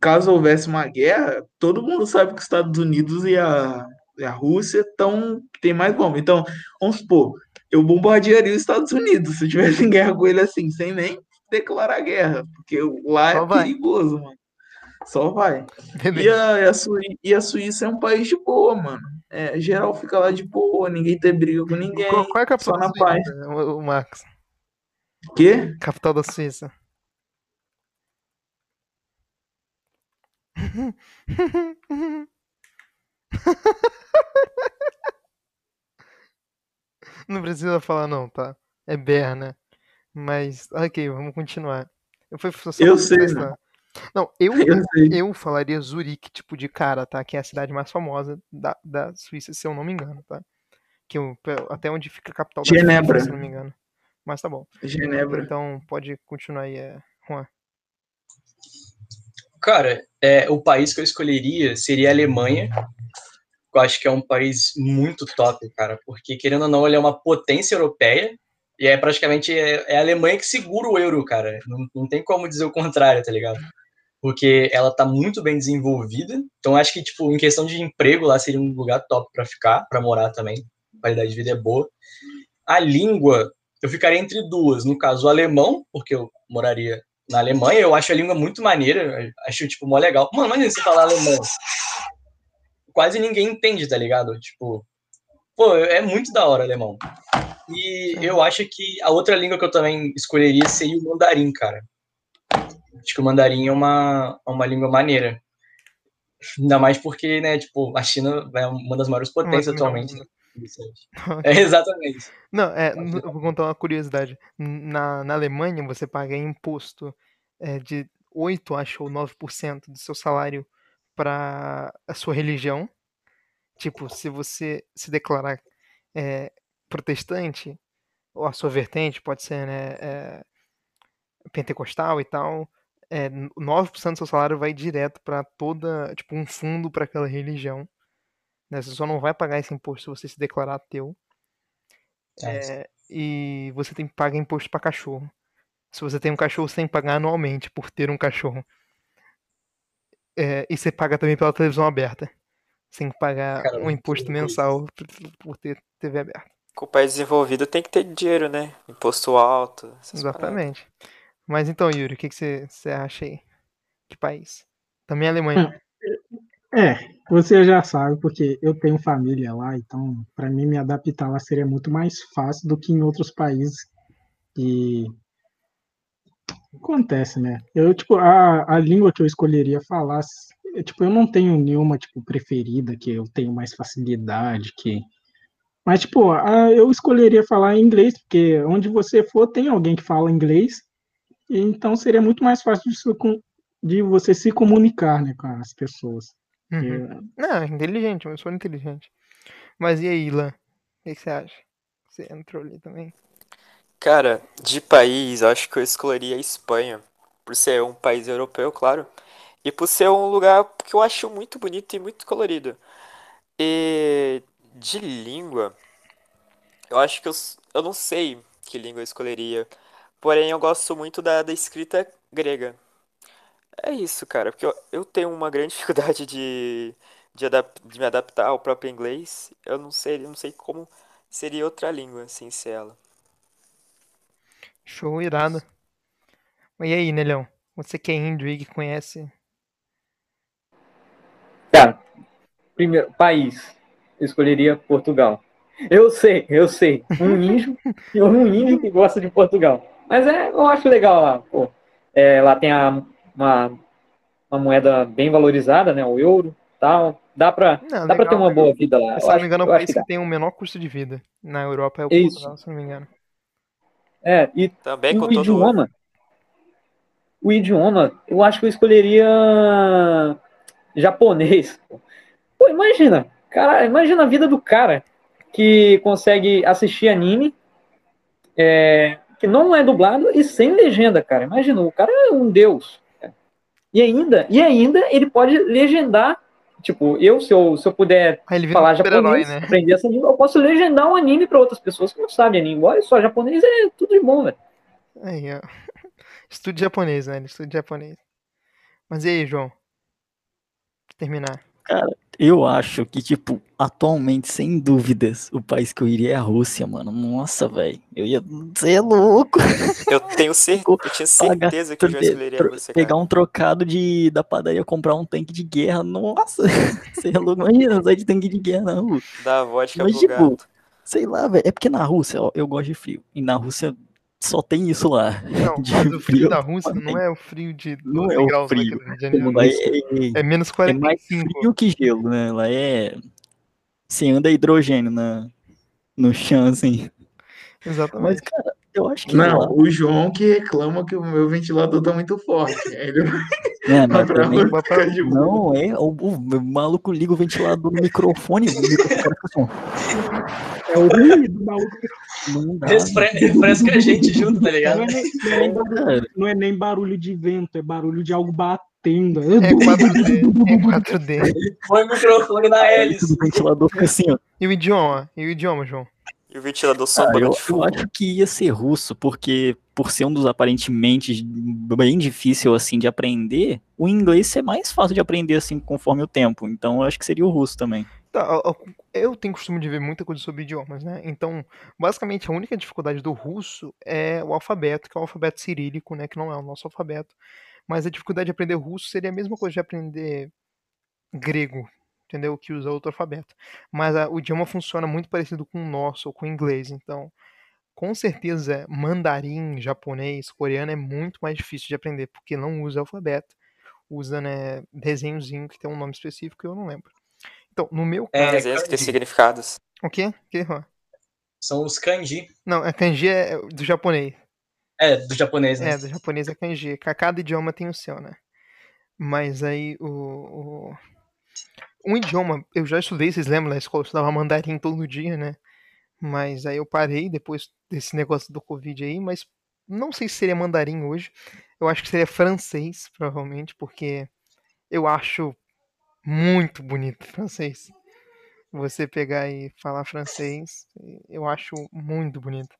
caso houvesse uma guerra, todo mundo sabe que os Estados Unidos e a, e a Rússia tão, tem mais bomba. Então, vamos supor, eu bombardearia os Estados Unidos se eu tivesse em guerra com ele assim, sem nem declarar guerra, porque lá Só é vai. perigoso, mano. Só vai. E a, e, a Suí- e a Suíça é um país de boa, mano. É, geral fica lá de boa, ninguém tem briga com ninguém. Qual é a capital só na paz. O, o Marcos. Quê? Capital da Suíça. Não precisa falar não, tá? É Berna. Mas, ok, vamos continuar. Eu, fui eu sei, né? Não, eu, eu, eu falaria Zurique, tipo, de cara, tá? Que é a cidade mais famosa da, da Suíça, se eu não me engano, tá? Que eu, até onde fica a capital da Genebra. Suíça, se eu não me engano. Mas tá bom. Genebra. Então, pode continuar aí, é, Juan. Cara, é, o país que eu escolheria seria a Alemanha. Eu acho que é um país muito top, cara. Porque, querendo ou não, ele é uma potência europeia. E é praticamente é, é a Alemanha que segura o euro, cara. Não, não tem como dizer o contrário, tá ligado? Porque ela tá muito bem desenvolvida. Então, acho que, tipo, em questão de emprego, lá seria um lugar top pra ficar, pra morar também. A qualidade de vida é boa. A língua, eu ficaria entre duas. No caso, o alemão, porque eu moraria na Alemanha. Eu acho a língua muito maneira. Acho, tipo, mó legal. Mano, imagina você falar alemão. Quase ninguém entende, tá ligado? Tipo, pô, é muito da hora alemão. E eu acho que a outra língua que eu também escolheria seria o mandarim, cara. Acho que o mandarim é uma, uma língua maneira. Ainda mais porque, né, tipo, a China é uma das maiores potências não, atualmente. Não. Né? É, exatamente. Não, é, eu vou contar uma curiosidade. Na, na Alemanha, você paga imposto é, de oito por cento, acho, ou nove por cento do seu salário para a sua religião. Tipo, se você se declarar... É, protestante, ou a sua vertente, pode ser, né, é, pentecostal e tal, é, nove por cento do seu salário vai direto para toda, tipo, um fundo para aquela religião, né? Você só não vai pagar esse imposto se você se declarar ateu. É, e você tem que pagar imposto para cachorro. Se você tem um cachorro, você tem que pagar anualmente por ter um cachorro. É, e você paga também pela televisão aberta. Você tem que pagar Caramba, um imposto mensal por ter T V aberta. Com o país desenvolvido tem que ter dinheiro, né? Imposto alto. Exatamente. Paradas. Mas então, Yuri, o que você acha aí? Que país? Também a Alemanha. É, você já sabe, porque eu tenho família lá, então pra mim me adaptar lá seria muito mais fácil do que em outros países. E acontece, né? Eu, tipo, a, a língua que eu escolheria falar, tipo, eu não tenho nenhuma, tipo, preferida, que eu tenho mais facilidade, que... Mas, tipo, a, eu escolheria falar inglês, porque onde você for tem alguém que fala inglês, então seria muito mais fácil de, su- de você se comunicar, né, com as pessoas. Uhum. Eu... Não, inteligente, eu sou inteligente. Mas e aí, Ilan? O que você acha? Você entrou ali também? Cara, de país, acho que eu escolheria a Espanha, por ser um país europeu, claro, e por ser um lugar que eu acho muito bonito e muito colorido. E de língua, eu acho que eu, eu não sei que língua eu escolheria, porém eu gosto muito da, da escrita grega. É isso, cara, porque eu, eu tenho uma grande dificuldade de, de, adap- de me adaptar ao próprio inglês. Eu não sei, eu não sei como seria outra língua sem ser ela. Show, irado. E aí, Nelhão? Você que é índio e que conhece... Cara, primeiro, país, eu escolheria Portugal. Eu sei, eu sei, um índio, um índio que gosta de Portugal. Mas é, eu acho legal lá, pô. É, lá tem a, uma, uma moeda bem valorizada, né, o euro e tal. Dá pra, não, dá legal, pra ter uma boa vida lá. Se eu não me engano, é um país que, que tem o um menor custo de vida na Europa, é o Portugal, isso. Se eu não me engano. É, e também o com idioma, todo... o idioma, eu acho que eu escolheria... japonês. Pô, imagina, cara, imagina a vida do cara que consegue assistir anime é, que não é dublado e sem legenda, cara. Imagina, o cara é um deus. Cara. E ainda, e ainda ele pode legendar, tipo, eu se eu, se eu puder falar japonês, né? Aprender essa língua, eu posso legendar um anime para outras pessoas que não sabem anime, embora só japonês é tudo de bom, velho. Aí, ó. Estudo japonês, velho. Estudo japonês. Mas e aí, João? Pra terminar. Cara, eu acho que, tipo, atualmente, sem dúvidas, o país que eu iria é a Rússia, mano. Nossa, velho. Eu ia ser louco. Eu tenho certeza, eu tinha certeza que eu já escolheria a Rússia, cara. Pegar um trocado de, da padaria, comprar um tanque de guerra. Nossa, você é louco. Imagina, não sai de tanque de guerra, não. Dá a vodka pro gato. Tipo, sei lá, velho. É porque na Rússia, ó, eu gosto de frio. E na Rússia só tem isso lá. Não, de mas frio, o frio da Rússia não é o frio de doze é graus frio. Né, de lá é, é, é menos quarenta e cinco. É mais frio que gelo, né? Lá é... Você anda hidrogênio na... no chão, assim. Exatamente. Mas, cara, eu acho que... Não, lá... o João que reclama que o meu ventilador tá muito forte. Ele... É, mas também, não, é, o, o maluco liga o ventilador no microfone, o microfone é o ruído, maluco. Refresca a gente junto, tá ligado? Não é nem barulho de vento, é barulho de algo batendo. É quatro D. Foi o microfone na hélice. O ventilador fica assim, ó. E o idioma? E o idioma, João? E o ventilador sobrando. Ah, eu, eu acho que ia ser russo, porque por ser um dos aparentemente bem difícil assim de aprender, o inglês é mais fácil de aprender assim conforme o tempo. Então eu acho que seria o russo também. Tá, eu tenho costume de ver muita coisa sobre idiomas, né? Então, basicamente a única dificuldade do russo é o alfabeto, que é o alfabeto cirílico, né? Que não é o nosso alfabeto. Mas a dificuldade de aprender russo seria a mesma coisa de aprender grego. Entendeu? Que usa outro alfabeto. Mas a, o idioma funciona muito parecido com o nosso, ou com o inglês. Então, com certeza, mandarim, japonês, coreano é muito mais difícil de aprender, porque não usa alfabeto. Usa, né, desenhozinho que tem um nome específico que eu não lembro. Então, no meu caso... É, desenhos que têm significados. O quê? O quê? São os kanji. Não, a kanji é do japonês. É, do japonês, né? É, do japonês é kanji. Cada idioma tem o seu, né? Mas aí, o... o... um idioma, eu já estudei, vocês lembram, na escola eu estudava mandarim todo dia, né? Mas aí eu parei depois desse negócio do Covid aí, mas não sei se seria mandarim hoje. Eu acho que seria francês, provavelmente, porque eu acho muito bonito francês. Você pegar e falar francês, eu acho muito bonito.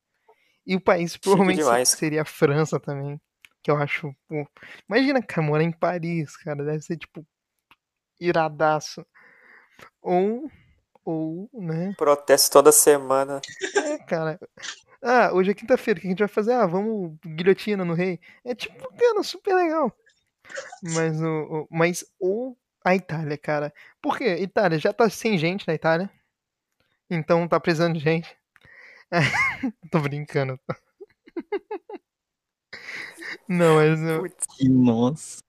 E o país provavelmente seria a França também, que eu acho... Pô, imagina, cara, morar em Paris, cara, deve ser tipo... iradaço. Ou, ou, né? Protesto toda semana. É, cara. Ah, hoje é quinta-feira, o que a gente vai fazer? Ah, vamos guilhotina no rei. É tipo, cara, super legal. Mas, o, o, mas ou a Itália, cara. Por quê? Itália já tá sem gente na Itália. Então tá precisando de gente. É, tô brincando. Não, mas... Eu... Que nossa.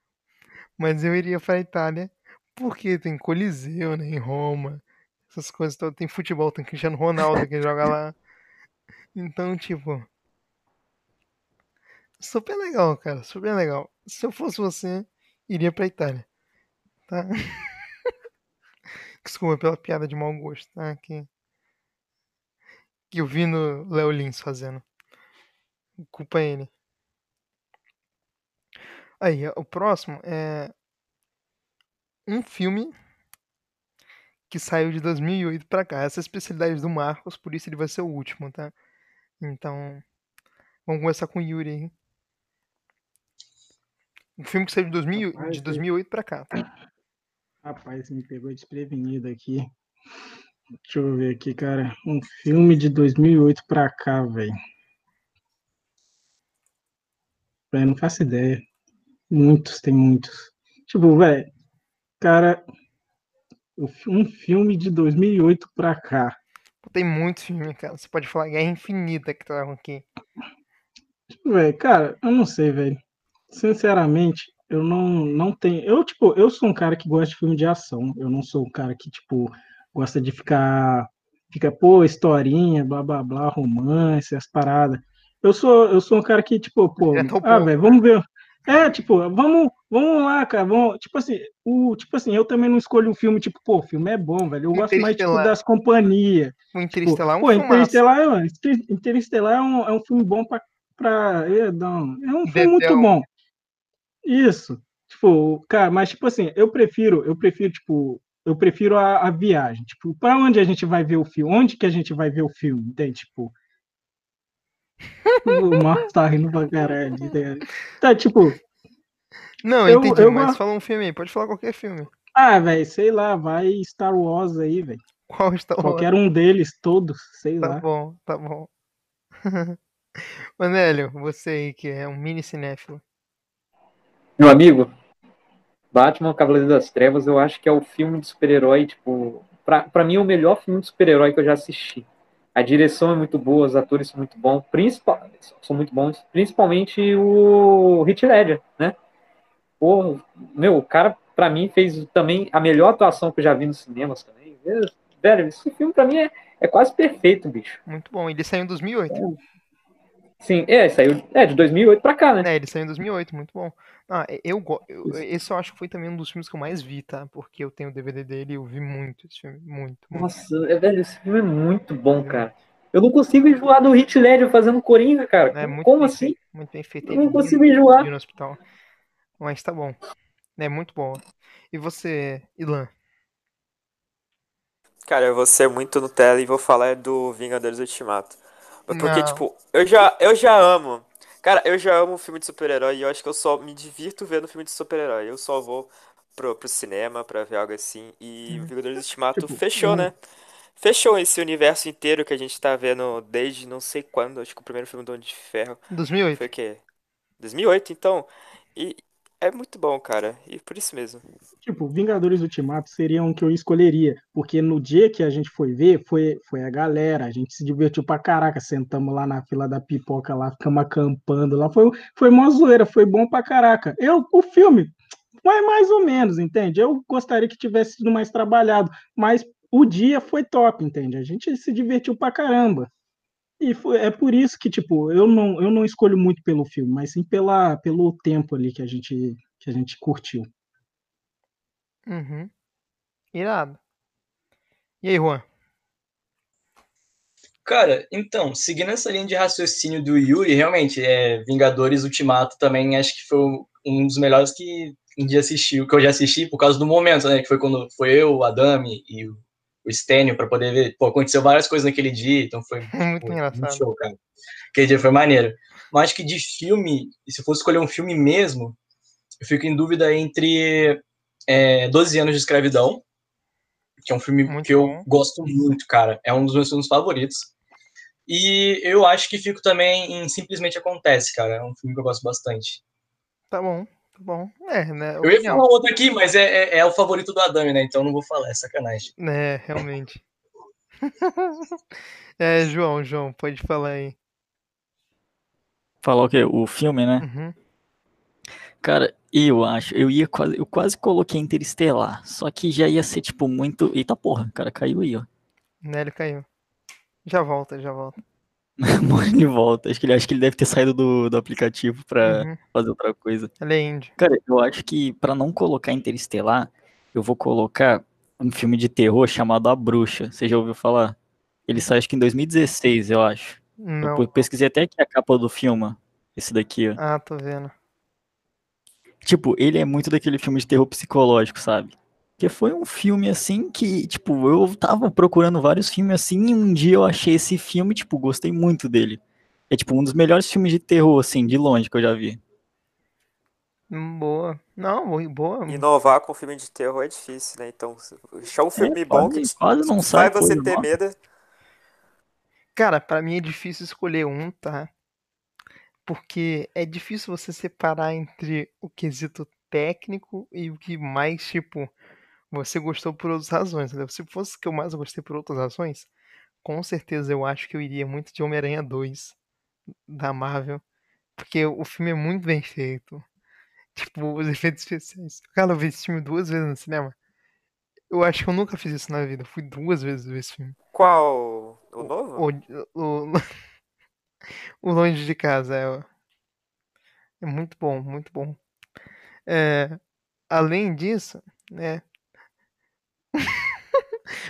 Mas eu iria pra Itália. Porque tem Coliseu, né, em Roma, essas coisas todas, tem futebol, tem Cristiano Ronaldo que joga lá, então, tipo, super legal, cara, super legal. Se eu fosse você, iria pra Itália, tá? Desculpa pela piada de mau gosto, tá, que, que eu vi no Léo Lins fazendo, culpa ele. Aí, o próximo é... um filme que saiu de dois mil e oito pra cá. Essa é a especialidade do Marcos, por isso ele vai ser o último, tá? Então, vamos começar com o Yuri, hein? Um filme que saiu de, dois mil, rapaz, de dois mil e oito pra cá, tá? Rapaz, me pegou desprevenido aqui. Deixa eu ver aqui, cara. Um filme de dois mil e oito pra cá, velho. Eu não faço ideia. Muitos, tem muitos. Tipo, velho... Cara, um filme de dois mil e oito pra cá. Tem muito filme, cara. Você pode falar Guerra Infinita que tá aqui. Véio, cara, eu não sei, velho. Sinceramente, eu não, não tenho... Eu, tipo, eu sou um cara que gosta de filme de ação. Eu não sou um cara que, tipo, gosta de ficar... Fica, pô, historinha, blá, blá, blá, romance, as paradas. Eu sou, eu sou um cara que, tipo, pô... É ah, velho, vamos ver... É, tipo, vamos, vamos lá, cara, vamos, tipo assim, o, tipo assim, eu também não escolho um filme, tipo, pô, o filme é bom, velho, eu gosto mais, tipo, das companhias. O Interestelar tipo, é um filme. Pô, Interestelar, é, Interestelar é, um, é um filme bom pra, pra é, não, é um filme muito bom. Isso, tipo, cara, mas, tipo assim, eu prefiro, eu prefiro, tipo, eu prefiro a, a viagem, tipo, pra onde a gente vai ver o filme, onde que a gente vai ver o filme, entende, tipo... O Marcos tá rindo pra caralho. Tá, tipo... Não, eu, entendi, eu, mas eu... fala um filme aí. Pode falar qualquer filme. Ah, velho, sei lá. Vai Star Wars aí, velho. Qual Star Wars? Qualquer um deles, todos, sei lá. Tá bom, tá bom. Ô, Nélio, você aí que é um mini cinéfilo. Meu amigo, Batman Cavaleiro das Trevas, eu acho que é o filme de super-herói, tipo... Pra, pra mim, é o melhor filme de super-herói que eu já assisti. A direção é muito boa, os atores são muito bons, principal, são muito bons, principalmente o Heath Ledger, né? O, meu, o cara, pra mim, fez também a melhor atuação que eu já vi nos cinemas também. Velho, esse filme, pra mim, é, é quase perfeito, bicho. Muito bom. Ele saiu em dois mil e oito. É. Sim, é, saiu é, de dois mil e oito pra cá, né? É, ele saiu em dois mil e oito, muito bom. Ah, eu, eu, esse eu acho que foi também um dos filmes que eu mais vi, tá? Porque eu tenho o D V D dele e eu vi muito esse filme, muito, muito. Nossa, velho, esse filme é muito bom, cara. Eu não consigo enjoar do Heath Ledger fazendo Coringa, cara. É, muito como assim? Feito, muito bem feito. Eu não consigo enjoar. No hospital. Mas tá bom. É muito bom. E você, Ilan? Cara, eu vou ser muito Nutella e vou falar do Vingadores Ultimato. Porque, não. tipo, eu já, eu já amo... Cara, eu já amo filme de super-herói e eu acho que eu só me divirto vendo filme de super-herói. Eu só vou pro, pro cinema pra ver algo assim. E o Vingadores Ultimato tipo, fechou, hum. né? Fechou esse universo inteiro que a gente tá vendo desde não sei quando. Acho que o primeiro filme do Homem de Ferro... dois mil e oito. Foi o quê? dois mil e oito, então... E é muito bom, cara. E por isso mesmo. Tipo, Vingadores Ultimato seria um que eu escolheria. Porque no dia que a gente foi ver, foi, foi a galera. A gente se divertiu pra caraca. Sentamos lá na fila da pipoca, lá ficamos acampando. Lá. Foi, foi uma zoeira, foi bom pra caraca. Eu, o filme, foi mais ou menos, entende? Eu gostaria que tivesse sido mais trabalhado. Mas o dia foi top, entende? A gente se divertiu pra caramba. E foi, é por isso que, tipo, eu não, eu não escolho muito pelo filme, mas sim pela, pelo tempo ali que a gente, que a gente curtiu. Uhum. Irado. E aí, Juan? Cara, então, seguindo essa linha de raciocínio do Yuri, realmente, é, Vingadores Ultimato também acho que foi um dos melhores que um dia assisti, que eu já assisti por causa do momento, né? Que foi quando foi eu, o Adame e o o Stênio, pra poder ver, pô, aconteceu várias coisas naquele dia, então foi muito, muito engraçado, muito show, cara. Aquele dia foi maneiro. Mas acho que de filme, se eu fosse escolher um filme mesmo, eu fico em dúvida entre é, doze anos de Escravidão, que é um filme muito que bom. Eu gosto muito, cara, é um dos meus filmes favoritos, e eu acho que fico também em Simplesmente Acontece, cara, é um filme que eu gosto bastante. Tá bom. Bom, é, né? Eu ia falar outro aqui, mas é, é, é o favorito do Adame, né? Então não vou falar, é sacanagem. É, realmente. é, João, João, pode falar aí. Falar o quê? O filme, né? Uhum. Cara, eu acho, eu ia quase, eu quase coloquei Interestelar, só que já ia ser, tipo, muito... Eita porra, cara, caiu aí, ó. Nélio caiu. Já volta, já volta. Morre de volta. Acho que, ele, acho que ele deve ter saído do, do aplicativo pra uhum. fazer outra coisa. Ela é indie. Cara, eu acho que pra não colocar Interestelar, eu vou colocar um filme de terror chamado A Bruxa. Você já ouviu falar? Ele sai acho que em dois mil e dezesseis, eu acho. Não. Eu pesquisei até aqui a capa do filme. Esse daqui, ó. Ah, tô vendo. Tipo, ele é muito daquele filme de terror psicológico, sabe? Porque foi um filme, assim, que, tipo, eu tava procurando vários filmes, assim, e um dia eu achei esse filme, tipo, gostei muito dele. É, tipo, um dos melhores filmes de terror, assim, de longe, que eu já vi. Boa. Não, boa. Inovar com filme de terror é difícil, né? Então, achar um filme é, bom quase, que quase não sai você ter nossa. Medo. Cara, pra mim é difícil escolher um, tá? Porque é difícil você separar entre o quesito técnico e o que mais, tipo... Você gostou por outras razões, entendeu? Se fosse que eu mais gostei por outras razões, com certeza eu acho que eu iria muito de Homem-Aranha dois, da Marvel, porque o filme é muito bem feito. Tipo, os efeitos especiais. Cara, eu vi esse filme duas vezes no cinema. Eu acho que eu nunca fiz isso na vida. Eu fui duas vezes ver esse filme. Qual? O novo? O, o, o, o Longe de Casa. É, é muito bom, muito bom. É, além disso, né?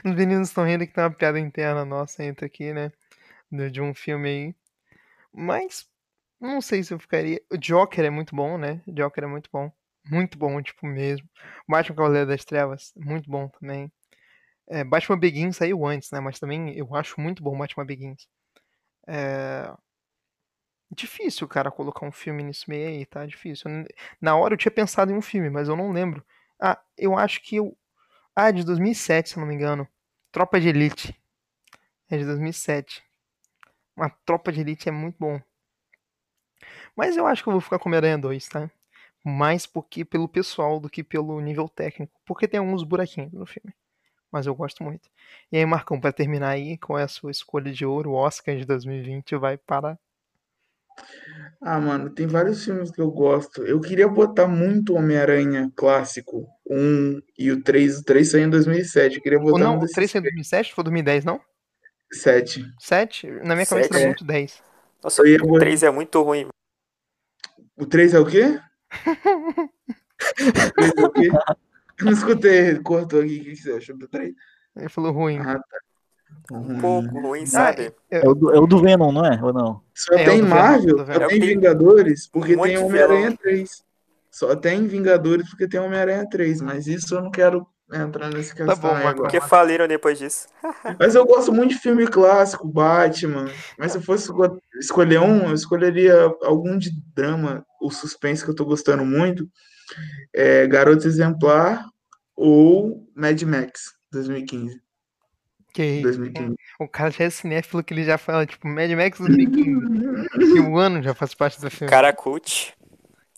Os meninos estão rindo que tem uma piada interna nossa entre aqui, né? De um filme aí. Mas, não sei se eu ficaria... O Joker é muito bom, né? O Joker é muito bom. Muito bom, tipo, mesmo. Batman Cavaleiro das Trevas, muito bom também. É, Batman Begins saiu antes, né? Mas também eu acho muito bom Batman Begins. É... Difícil, cara, colocar um filme nisso meio aí, tá? Difícil. Eu- Na hora eu tinha pensado em um filme, mas eu não lembro. Ah, eu acho que eu. Ah, é de dois mil e sete, se eu não me engano. Tropa de Elite. É de dois mil e sete. Uma Tropa de Elite é muito bom. Mas eu acho que eu vou ficar com Homem-Aranha dois, tá? Mais porque pelo pessoal do que pelo nível técnico. Porque tem alguns buraquinhos no filme. Mas eu gosto muito. E aí, Marcão, pra terminar aí, qual é a sua escolha de ouro? O Oscar de dois mil e vinte vai para. Ah, mano, tem vários filmes que eu gosto. Eu queria botar muito Homem-Aranha clássico, o um e o três. O três saiu em dois mil e sete. Eu queria Ou botar um não, o desses três foi dois mil e sete? Foi dois mil e dez, não? sete. sete? Na minha cabeça era É. sete? muito dez. Nossa, Eu ia o botar... três é muito ruim. O três é o quê? O três é o quê? Eu não escutei, cortou aqui. O que que você achou do três? Ele falou ruim. Ah, tá. Um Hum. pouco ruim, Ah, sabe? É eu- o do, é o do Venom, não é? Ou não? Só é, o tem do Venom, o Marvel, do Venom. só É o que tem tem Vingadores, um porque monte tem de vilão. Homem-Aranha três. Só tem Vingadores porque tem Homem-Aranha três, mas isso eu não quero entrar nessa Tá questão bom, aí Marcão. agora. Porque faliram depois disso. Mas eu gosto muito de filme clássico, Batman. Mas se eu fosse esco- escolher um, eu escolheria algum de drama ou suspense que eu tô gostando muito. É Garota Exemplar ou Mad Max dois mil e quinze. Que isso. dois mil e quinze. O cara já é cinéfilo que ele já fala, tipo, Mad Max dois mil e quinze. E o ano já faz parte do filme. Cara cult.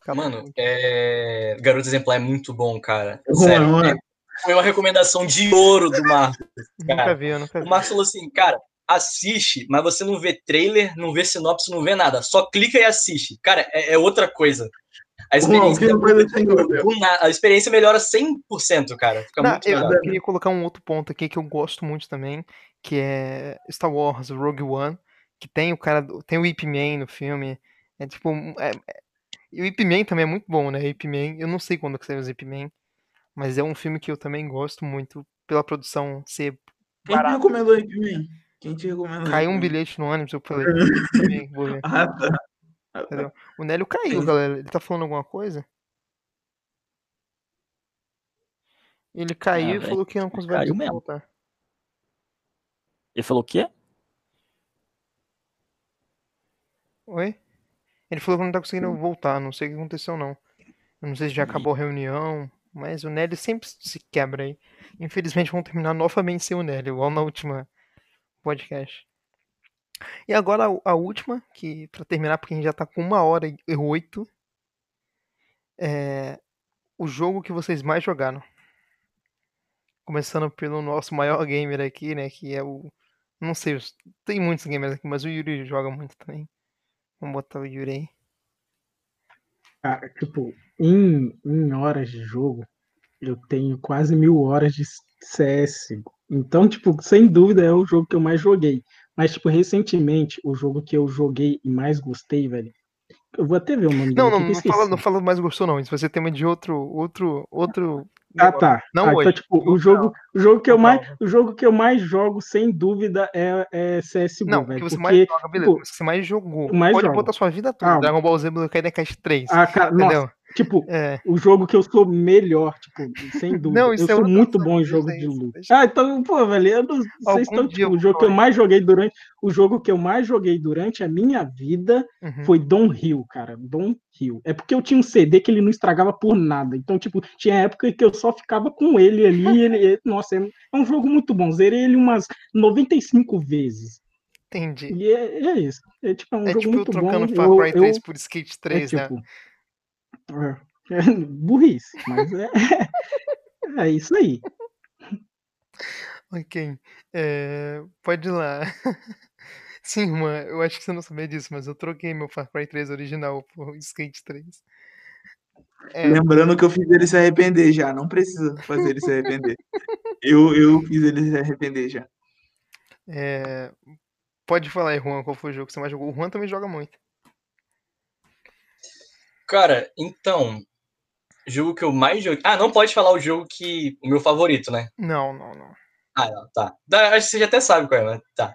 Acabou Mano, com é... Garoto Exemplar é muito bom, cara. Juan, Sério. Juan, Foi uma recomendação de ouro do Marcos, Nunca cara. vi, eu nunca O vi. Marcos falou assim, cara, assiste, mas você não vê trailer, não vê sinopse, não vê nada. Só clica e assiste. Cara, é, é outra coisa. A Juan, experiência que muda coisa tem do, ouro? do nada. A experiência melhora cem por cento, cara. Fica Não, muito eu melhor. queria colocar um outro ponto aqui que eu gosto muito também, que é Star Wars Rogue One, que tem o cara, do- tem o Ip Man no filme. É tipo, um- é- e o Ip Man também é muito bom, né? Ip Man, eu não sei quando que saiu os Ip Man, mas é um filme que eu também gosto muito pela produção ser Quem te barata. recomendou aí pra mim? Quem te recomendou aí Caiu pra um mim? bilhete no ônibus, eu falei, Ip Man, vou ver, Ah, tá. Ah, tá. entendeu? O Nélio caiu, Entendi. galera. Ele tá falando alguma coisa? Ele Ah, caiu e velho. falou que não cons- vai Caiu conseguir mesmo. voltar. Ele falou o quê? Oi? Ele falou que não tá conseguindo voltar, não sei o que aconteceu não. Eu não sei se já Ih, acabou a reunião, mas o Nélio sempre se quebra aí. Infelizmente vão terminar novamente sem o Nélio, igual na última podcast. E agora a a última, que pra terminar, porque a gente já tá com uma hora e e oito, é o jogo que vocês mais jogaram. Começando pelo nosso maior gamer aqui, né, que é o... Não sei, os- tem muitos gamers aqui, mas o Yuri joga muito também. Vamos botar o Yuri aí. Cara, tipo, em, em horas de jogo, eu tenho quase mil horas de C S. Então, tipo, sem dúvida é o jogo que eu mais joguei. Mas, tipo, recentemente, o jogo que eu joguei e mais gostei, velho. Eu vou até ver o nome Não, dele não, aqui que eu não fala, não esqueci. fala mais gostou não. Isso vai ser tema de outro, outro, outro Ah, negócio. tá. Não Ah, então, hoje, tipo, em o outra jogo, aula. o jogo que eu Outra mais, aula. o jogo que eu mais jogo, sem dúvida, é, é C S G O, Não, que velho. você mais Porque, joga, beleza, tipo, mas que você mais jogou. eu mais Pode jogo. botar sua vida toda. Ah, Dragon Ball Z Budokai Tenkaichi três, ah, cara, nossa, entendeu? tipo, É. o jogo que eu sou melhor, tipo, sem Não, dúvida. Eu isso é sou outra muito bom em jogo coisa. de Isso. luta. Deixa- Ah, então, pô, velho, eu não- vocês Algum estão, dia eu tipo, o vou jogo que eu falar mais joguei durante, o jogo que eu mais joguei durante a minha vida isso. Uhum. foi Downhill, cara, Downhill. É porque eu tinha um C D que ele não estragava por nada. Então, tipo, tinha época que eu só ficava com ele ali, e ele, e- nossa, é um é um jogo muito bom. Zerei ele umas noventa e cinco vezes. Entendi. E é, é isso. É, tipo, é um É jogo tipo eu muito trocando bom. Far Eu, Cry três eu por Skate é três, né? tipo, é, é burrice, mas é, é isso aí. Ok. É, pode ir lá. Sim, mano, eu acho que você não sabia disso, mas eu troquei meu Far Cry três original por Skate três. É, Lembrando que eu fiz ele se arrepender já. Não precisa fazer ele se arrepender. Eu, eu fiz ele se arrepender já. é, pode falar aí, Juan, qual foi o jogo que você mais jogou? O Juan também joga muito. Cara, então, jogo que eu mais joguei. Ah, não pode falar o jogo que. O meu favorito, né? Não, não, não. Ah, não, tá. Dá- Acho que você já até sabe qual é, mas tá.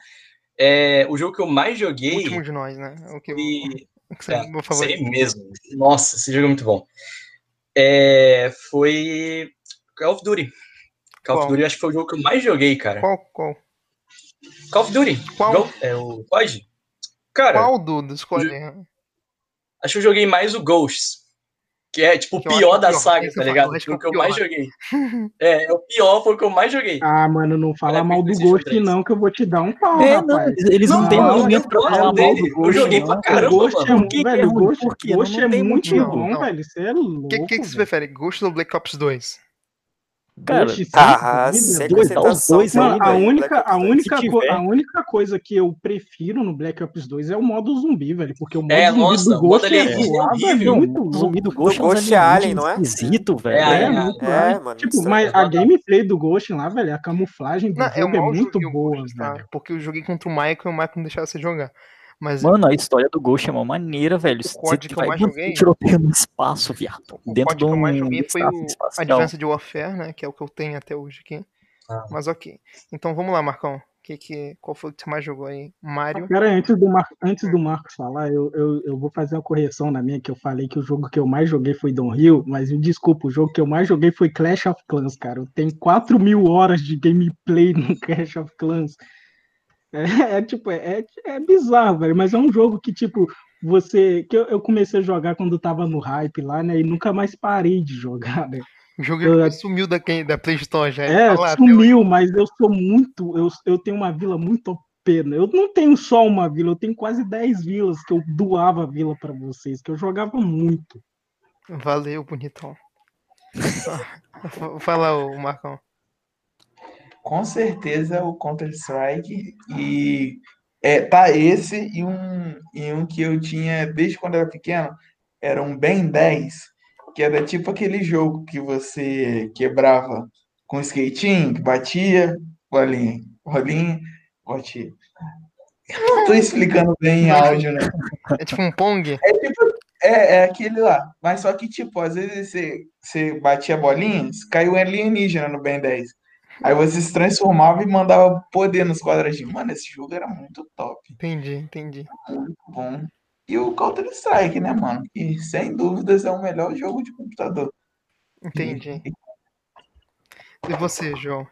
É, o jogo que eu mais O último joguei de nós, né? O que eu, e. o que É, seria meu isso favorito. aí mesmo. Nossa, esse jogo é muito bom. É, foi. Call of Duty. Call of Qual? Duty, acho que foi o jogo que eu mais joguei, cara. Qual? Qual? Call of Duty. Qual? Go- é o C O D? Cara, qual do, do escolher? Acho que eu joguei mais o Ghosts, que é tipo o pior, pior da saga, tá ligado? Foi o que eu mais joguei. É, o pior foi o que eu mais joguei. Ah, mano, não fala mal do Ghost não, que eu vou te dar um pau, é, rapaz. Não, eles não, não têm argumento pra falar mal do Ghost. Eu joguei pra caramba, o Ghost mano. É, velho, o Ghost, Ghost, Ghost é muito bom, não. velho. Você é louco. O que você prefere, Ghost ou Black Ops dois? Cara, tá, a única coisa que eu prefiro no Black Ops dois é o modo zumbi, velho, porque o modo é, zumbi nossa, do Ghost é zoado, é velho, muito louco. O zumbi do Ghost, do Ghost é alien, não é? Esquisito, velho. É, é, é, muito, é, é mano, tipo, mas a gameplay do Ghost lá, velho, a camuflagem do não, jogo é, é muito boa, Ghost, velho. Porque eu joguei contra o Michael e o Michael não deixava você jogar. Mas mano, a história do Ghost é uma maneira, velho. O código que eu mais joguei... Tiroteio no espaço, viado. O código que eu mais joguei foi o Advanced Warfare, né? Que é o que eu tenho até hoje aqui. Ah. Mas ok. Então vamos lá, Marcão. Que, que, qual foi o que você mais jogou aí? Mario? Cara, antes do, Mar... antes do Marcos falar, eu, eu, eu vou fazer uma correção na minha, que eu falei que o jogo que eu mais joguei foi Downhill, mas me desculpa, o jogo que eu mais joguei foi Clash of Clans, cara. Eu tenho quatro mil horas de gameplay no Clash of Clans. É, é tipo, é, é bizarro, velho, mas é um jogo que, tipo, você... Que eu, eu comecei a jogar quando tava no hype lá, né, e nunca mais parei de jogar, né. O jogo eu, sumiu da, da Play Store já. É, tá lá, sumiu, Deus. Mas eu sou muito... Eu, eu tenho uma vila muito O P, né? Eu não tenho só uma vila, eu tenho quase dez vilas que eu doava a vila pra vocês, que eu jogava muito. Valeu, bonitão. Fala, ô, Marcão. Com certeza o Counter-Strike e é, tá esse e um, e um que eu tinha desde quando era pequeno, era um Ben dez, que era tipo aquele jogo que você quebrava com skatinho, que batia, rolinha, rolinha, batia. Eu não tô explicando bem em áudio, né? É tipo um Pong? É tipo, é, é aquele lá, mas só que tipo, às vezes você, você batia bolinhas, caiu um alienígena no Ben dez. Aí você se transformava e mandava poder nos quadradinhos. Mano, esse jogo era muito top. Entendi, entendi. Muito bom. E o Counter-Strike, né, mano? Que, sem dúvidas, é o melhor jogo de computador. Entendi. E você, João?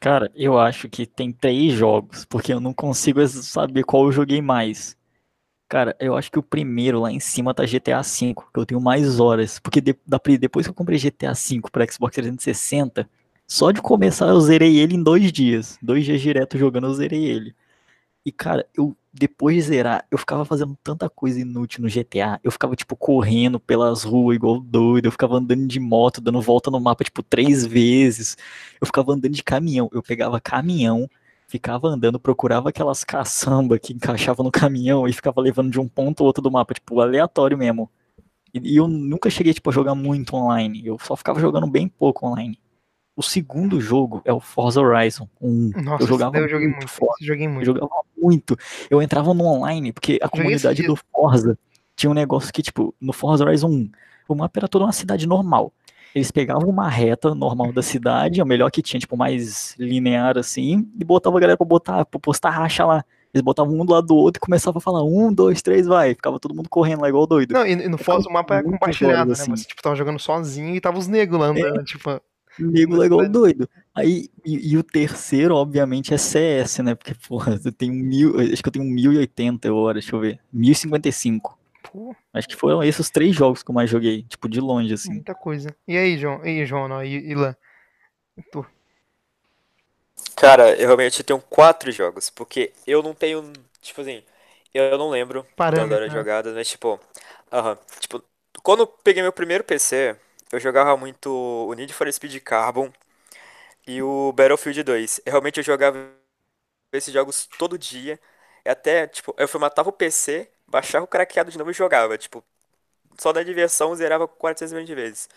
Cara, eu acho que tem três jogos, porque eu não consigo saber qual eu joguei mais. Cara, eu acho que o primeiro lá em cima tá G T A cinco, que eu tenho mais horas. Porque de, da, depois que eu comprei G T A cinco pra Xbox trezentos e sessenta... Só de começar eu zerei ele em dois dias. Dois dias direto jogando eu zerei ele. E cara, eu depois de zerar, eu ficava fazendo tanta coisa inútil no G T A. Eu ficava tipo correndo pelas ruas igual doido. Eu ficava andando de moto, dando volta no mapa tipo três vezes. Eu ficava andando de caminhão. Eu pegava caminhão, ficava andando, procurava aquelas caçambas que encaixavam no caminhão e ficava levando de um ponto ao outro do mapa. Tipo, aleatório mesmo. E, e eu nunca cheguei tipo a jogar muito online. Eu só ficava jogando bem pouco online. O segundo jogo é o Forza Horizon um. Nossa, eu jogava eu joguei muito, muito Forza, eu joguei muito. Eu jogava muito. Eu entrava no online, porque a comunidade do Forza tinha um negócio que, tipo, no Forza Horizon um, o mapa era toda uma cidade normal. Eles pegavam uma reta normal da cidade, a melhor que tinha, tipo, mais linear, assim, e botavam a galera pra, botar, pra postar racha lá. Eles botavam um do lado do outro e começavam a falar um, dois, três, vai. Ficava todo mundo correndo lá igual doido. Não, e no Forza o mapa é compartilhado, né? Assim. Mas, tipo, tava jogando sozinho e tava os negros lá andando, é. tipo... Nego legal doido. Aí, e, e o terceiro, obviamente, é C S, né? Porque, porra, eu tenho mil. Acho que eu tenho mil e oitenta horas, deixa eu ver. mil e cinquenta e cinco. Pô. Acho que foram esses três jogos que eu mais joguei, tipo, de longe, assim. Muita coisa. E aí, João? E aí, João, não? E Ilan? Tô... Cara, eu realmente tenho quatro jogos, porque eu não tenho. Tipo assim, eu não lembro Parando, da hora né? jogada, né? Tipo. Uh-huh. Tipo, quando eu peguei meu primeiro P C. Eu jogava muito o Need for Speed Carbon e o Battlefield dois. Eu, realmente eu jogava esses jogos todo dia. Até, tipo, eu formatava o P C, baixava o craqueado de novo e jogava. Tipo, só da diversão zerava quatrocentos e vinte vezes.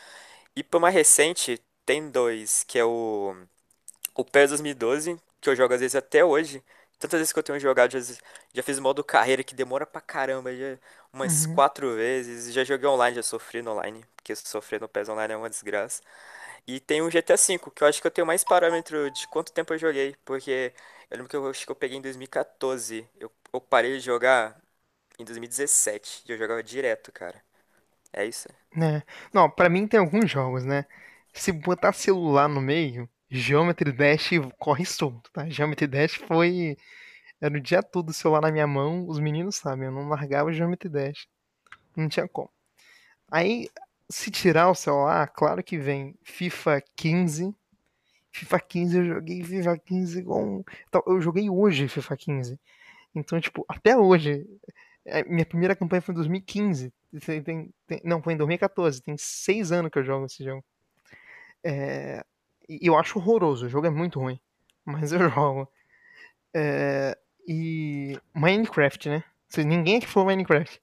E pra mais recente, tem dois, que é o, o P E S dois mil e doze, que eu jogo às vezes até hoje. Tantas vezes que eu tenho jogado, já, já fiz modo carreira que demora pra caramba, já, umas uhum. quatro vezes. Já joguei online, já sofri no online, porque sofrer no P E S online é uma desgraça. E tem o G T A cinco, que eu acho que eu tenho mais parâmetro de quanto tempo eu joguei, porque eu lembro que eu acho que eu peguei em dois mil e quatorze. Eu, eu parei de jogar em dois mil e dezessete, e eu jogava direto, cara. É isso? É. Não, pra mim tem alguns jogos, né? Se botar celular no meio... Geometry Dash corre solto, tá? Geometry Dash foi Era o dia todo o celular na minha mão, os meninos sabem, eu não largava o Geometry Dash. Não tinha como. Aí, se tirar o celular, claro que vem FIFA quinze. FIFA quinze, eu joguei FIFA quinze igual um... Então, eu joguei hoje FIFA quinze. Então, tipo, até hoje... Minha primeira campanha foi em dois mil e quinze. Tem, tem, não, foi em dois mil e quatorze. Tem seis anos que eu jogo esse jogo. É, e eu acho horroroso. O jogo é muito ruim. Mas eu jogo. É, e Minecraft, né? Ninguém aqui falou Minecraft.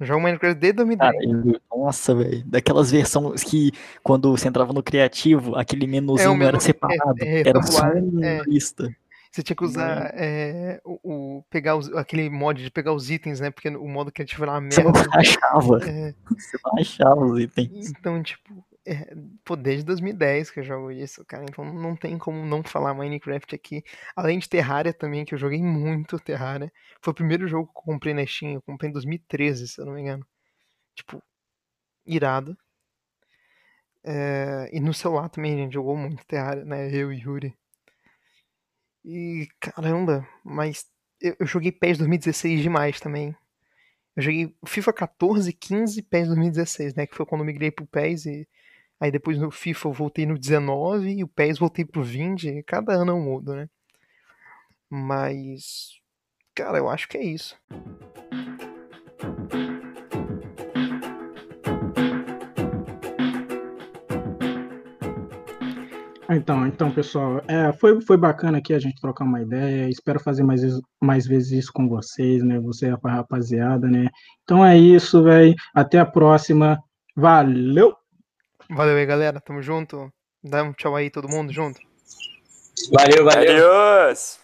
Eu jogo Minecraft desde dois mil e dez. Nossa, velho. Daquelas versões que quando você entrava no criativo, aquele menuzinho é, menu, era separado. É, é, era só uma lista. Você tinha que usar, é, o, o, pegar os, aquele mod de pegar os itens, né? Porque o modo criativo era uma merda. Você não achava. É... Você não achava os itens. Então, tipo, é, pô, desde dois mil e dez que eu jogo isso, cara. Então não tem como não falar Minecraft aqui. Além de Terraria também, que eu joguei muito Terraria. Foi o primeiro jogo que eu comprei na Steam. Eu comprei em dois mil e treze, se eu não me engano. Tipo, irado. É, e no celular também a gente jogou muito Terraria, né? Eu e Yuri. E caramba, mas eu, eu joguei P E S dois mil e dezesseis demais também. Eu joguei FIFA quatorze, quinze e P E S dois mil e dezesseis, né? Que foi quando eu migrei pro P E S. E aí depois no FIFA eu voltei no dezenove e o P E S voltei pro vinte. E cada ano eu mudo, né? Mas, cara, eu acho que é isso. Então, então pessoal, é, foi, foi bacana aqui a gente trocar uma ideia, espero fazer mais, mais vezes isso com vocês, né, você é a rapaziada, né, então é isso, velho, até a próxima, valeu! Valeu aí, galera, tamo junto, dá um tchau aí todo mundo junto. Valeu, valeu! Adiós!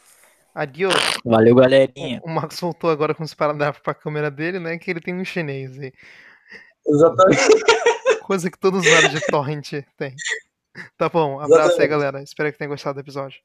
Adiós! Valeu, galerinha! O, o Marcos voltou agora com os paradrafos pra câmera dele, né, que ele tem um chinês aí. Exatamente! Coisa que todos os lados de torrent tem. Tá bom, abraço aí, galera. Espero que tenham gostado do episódio.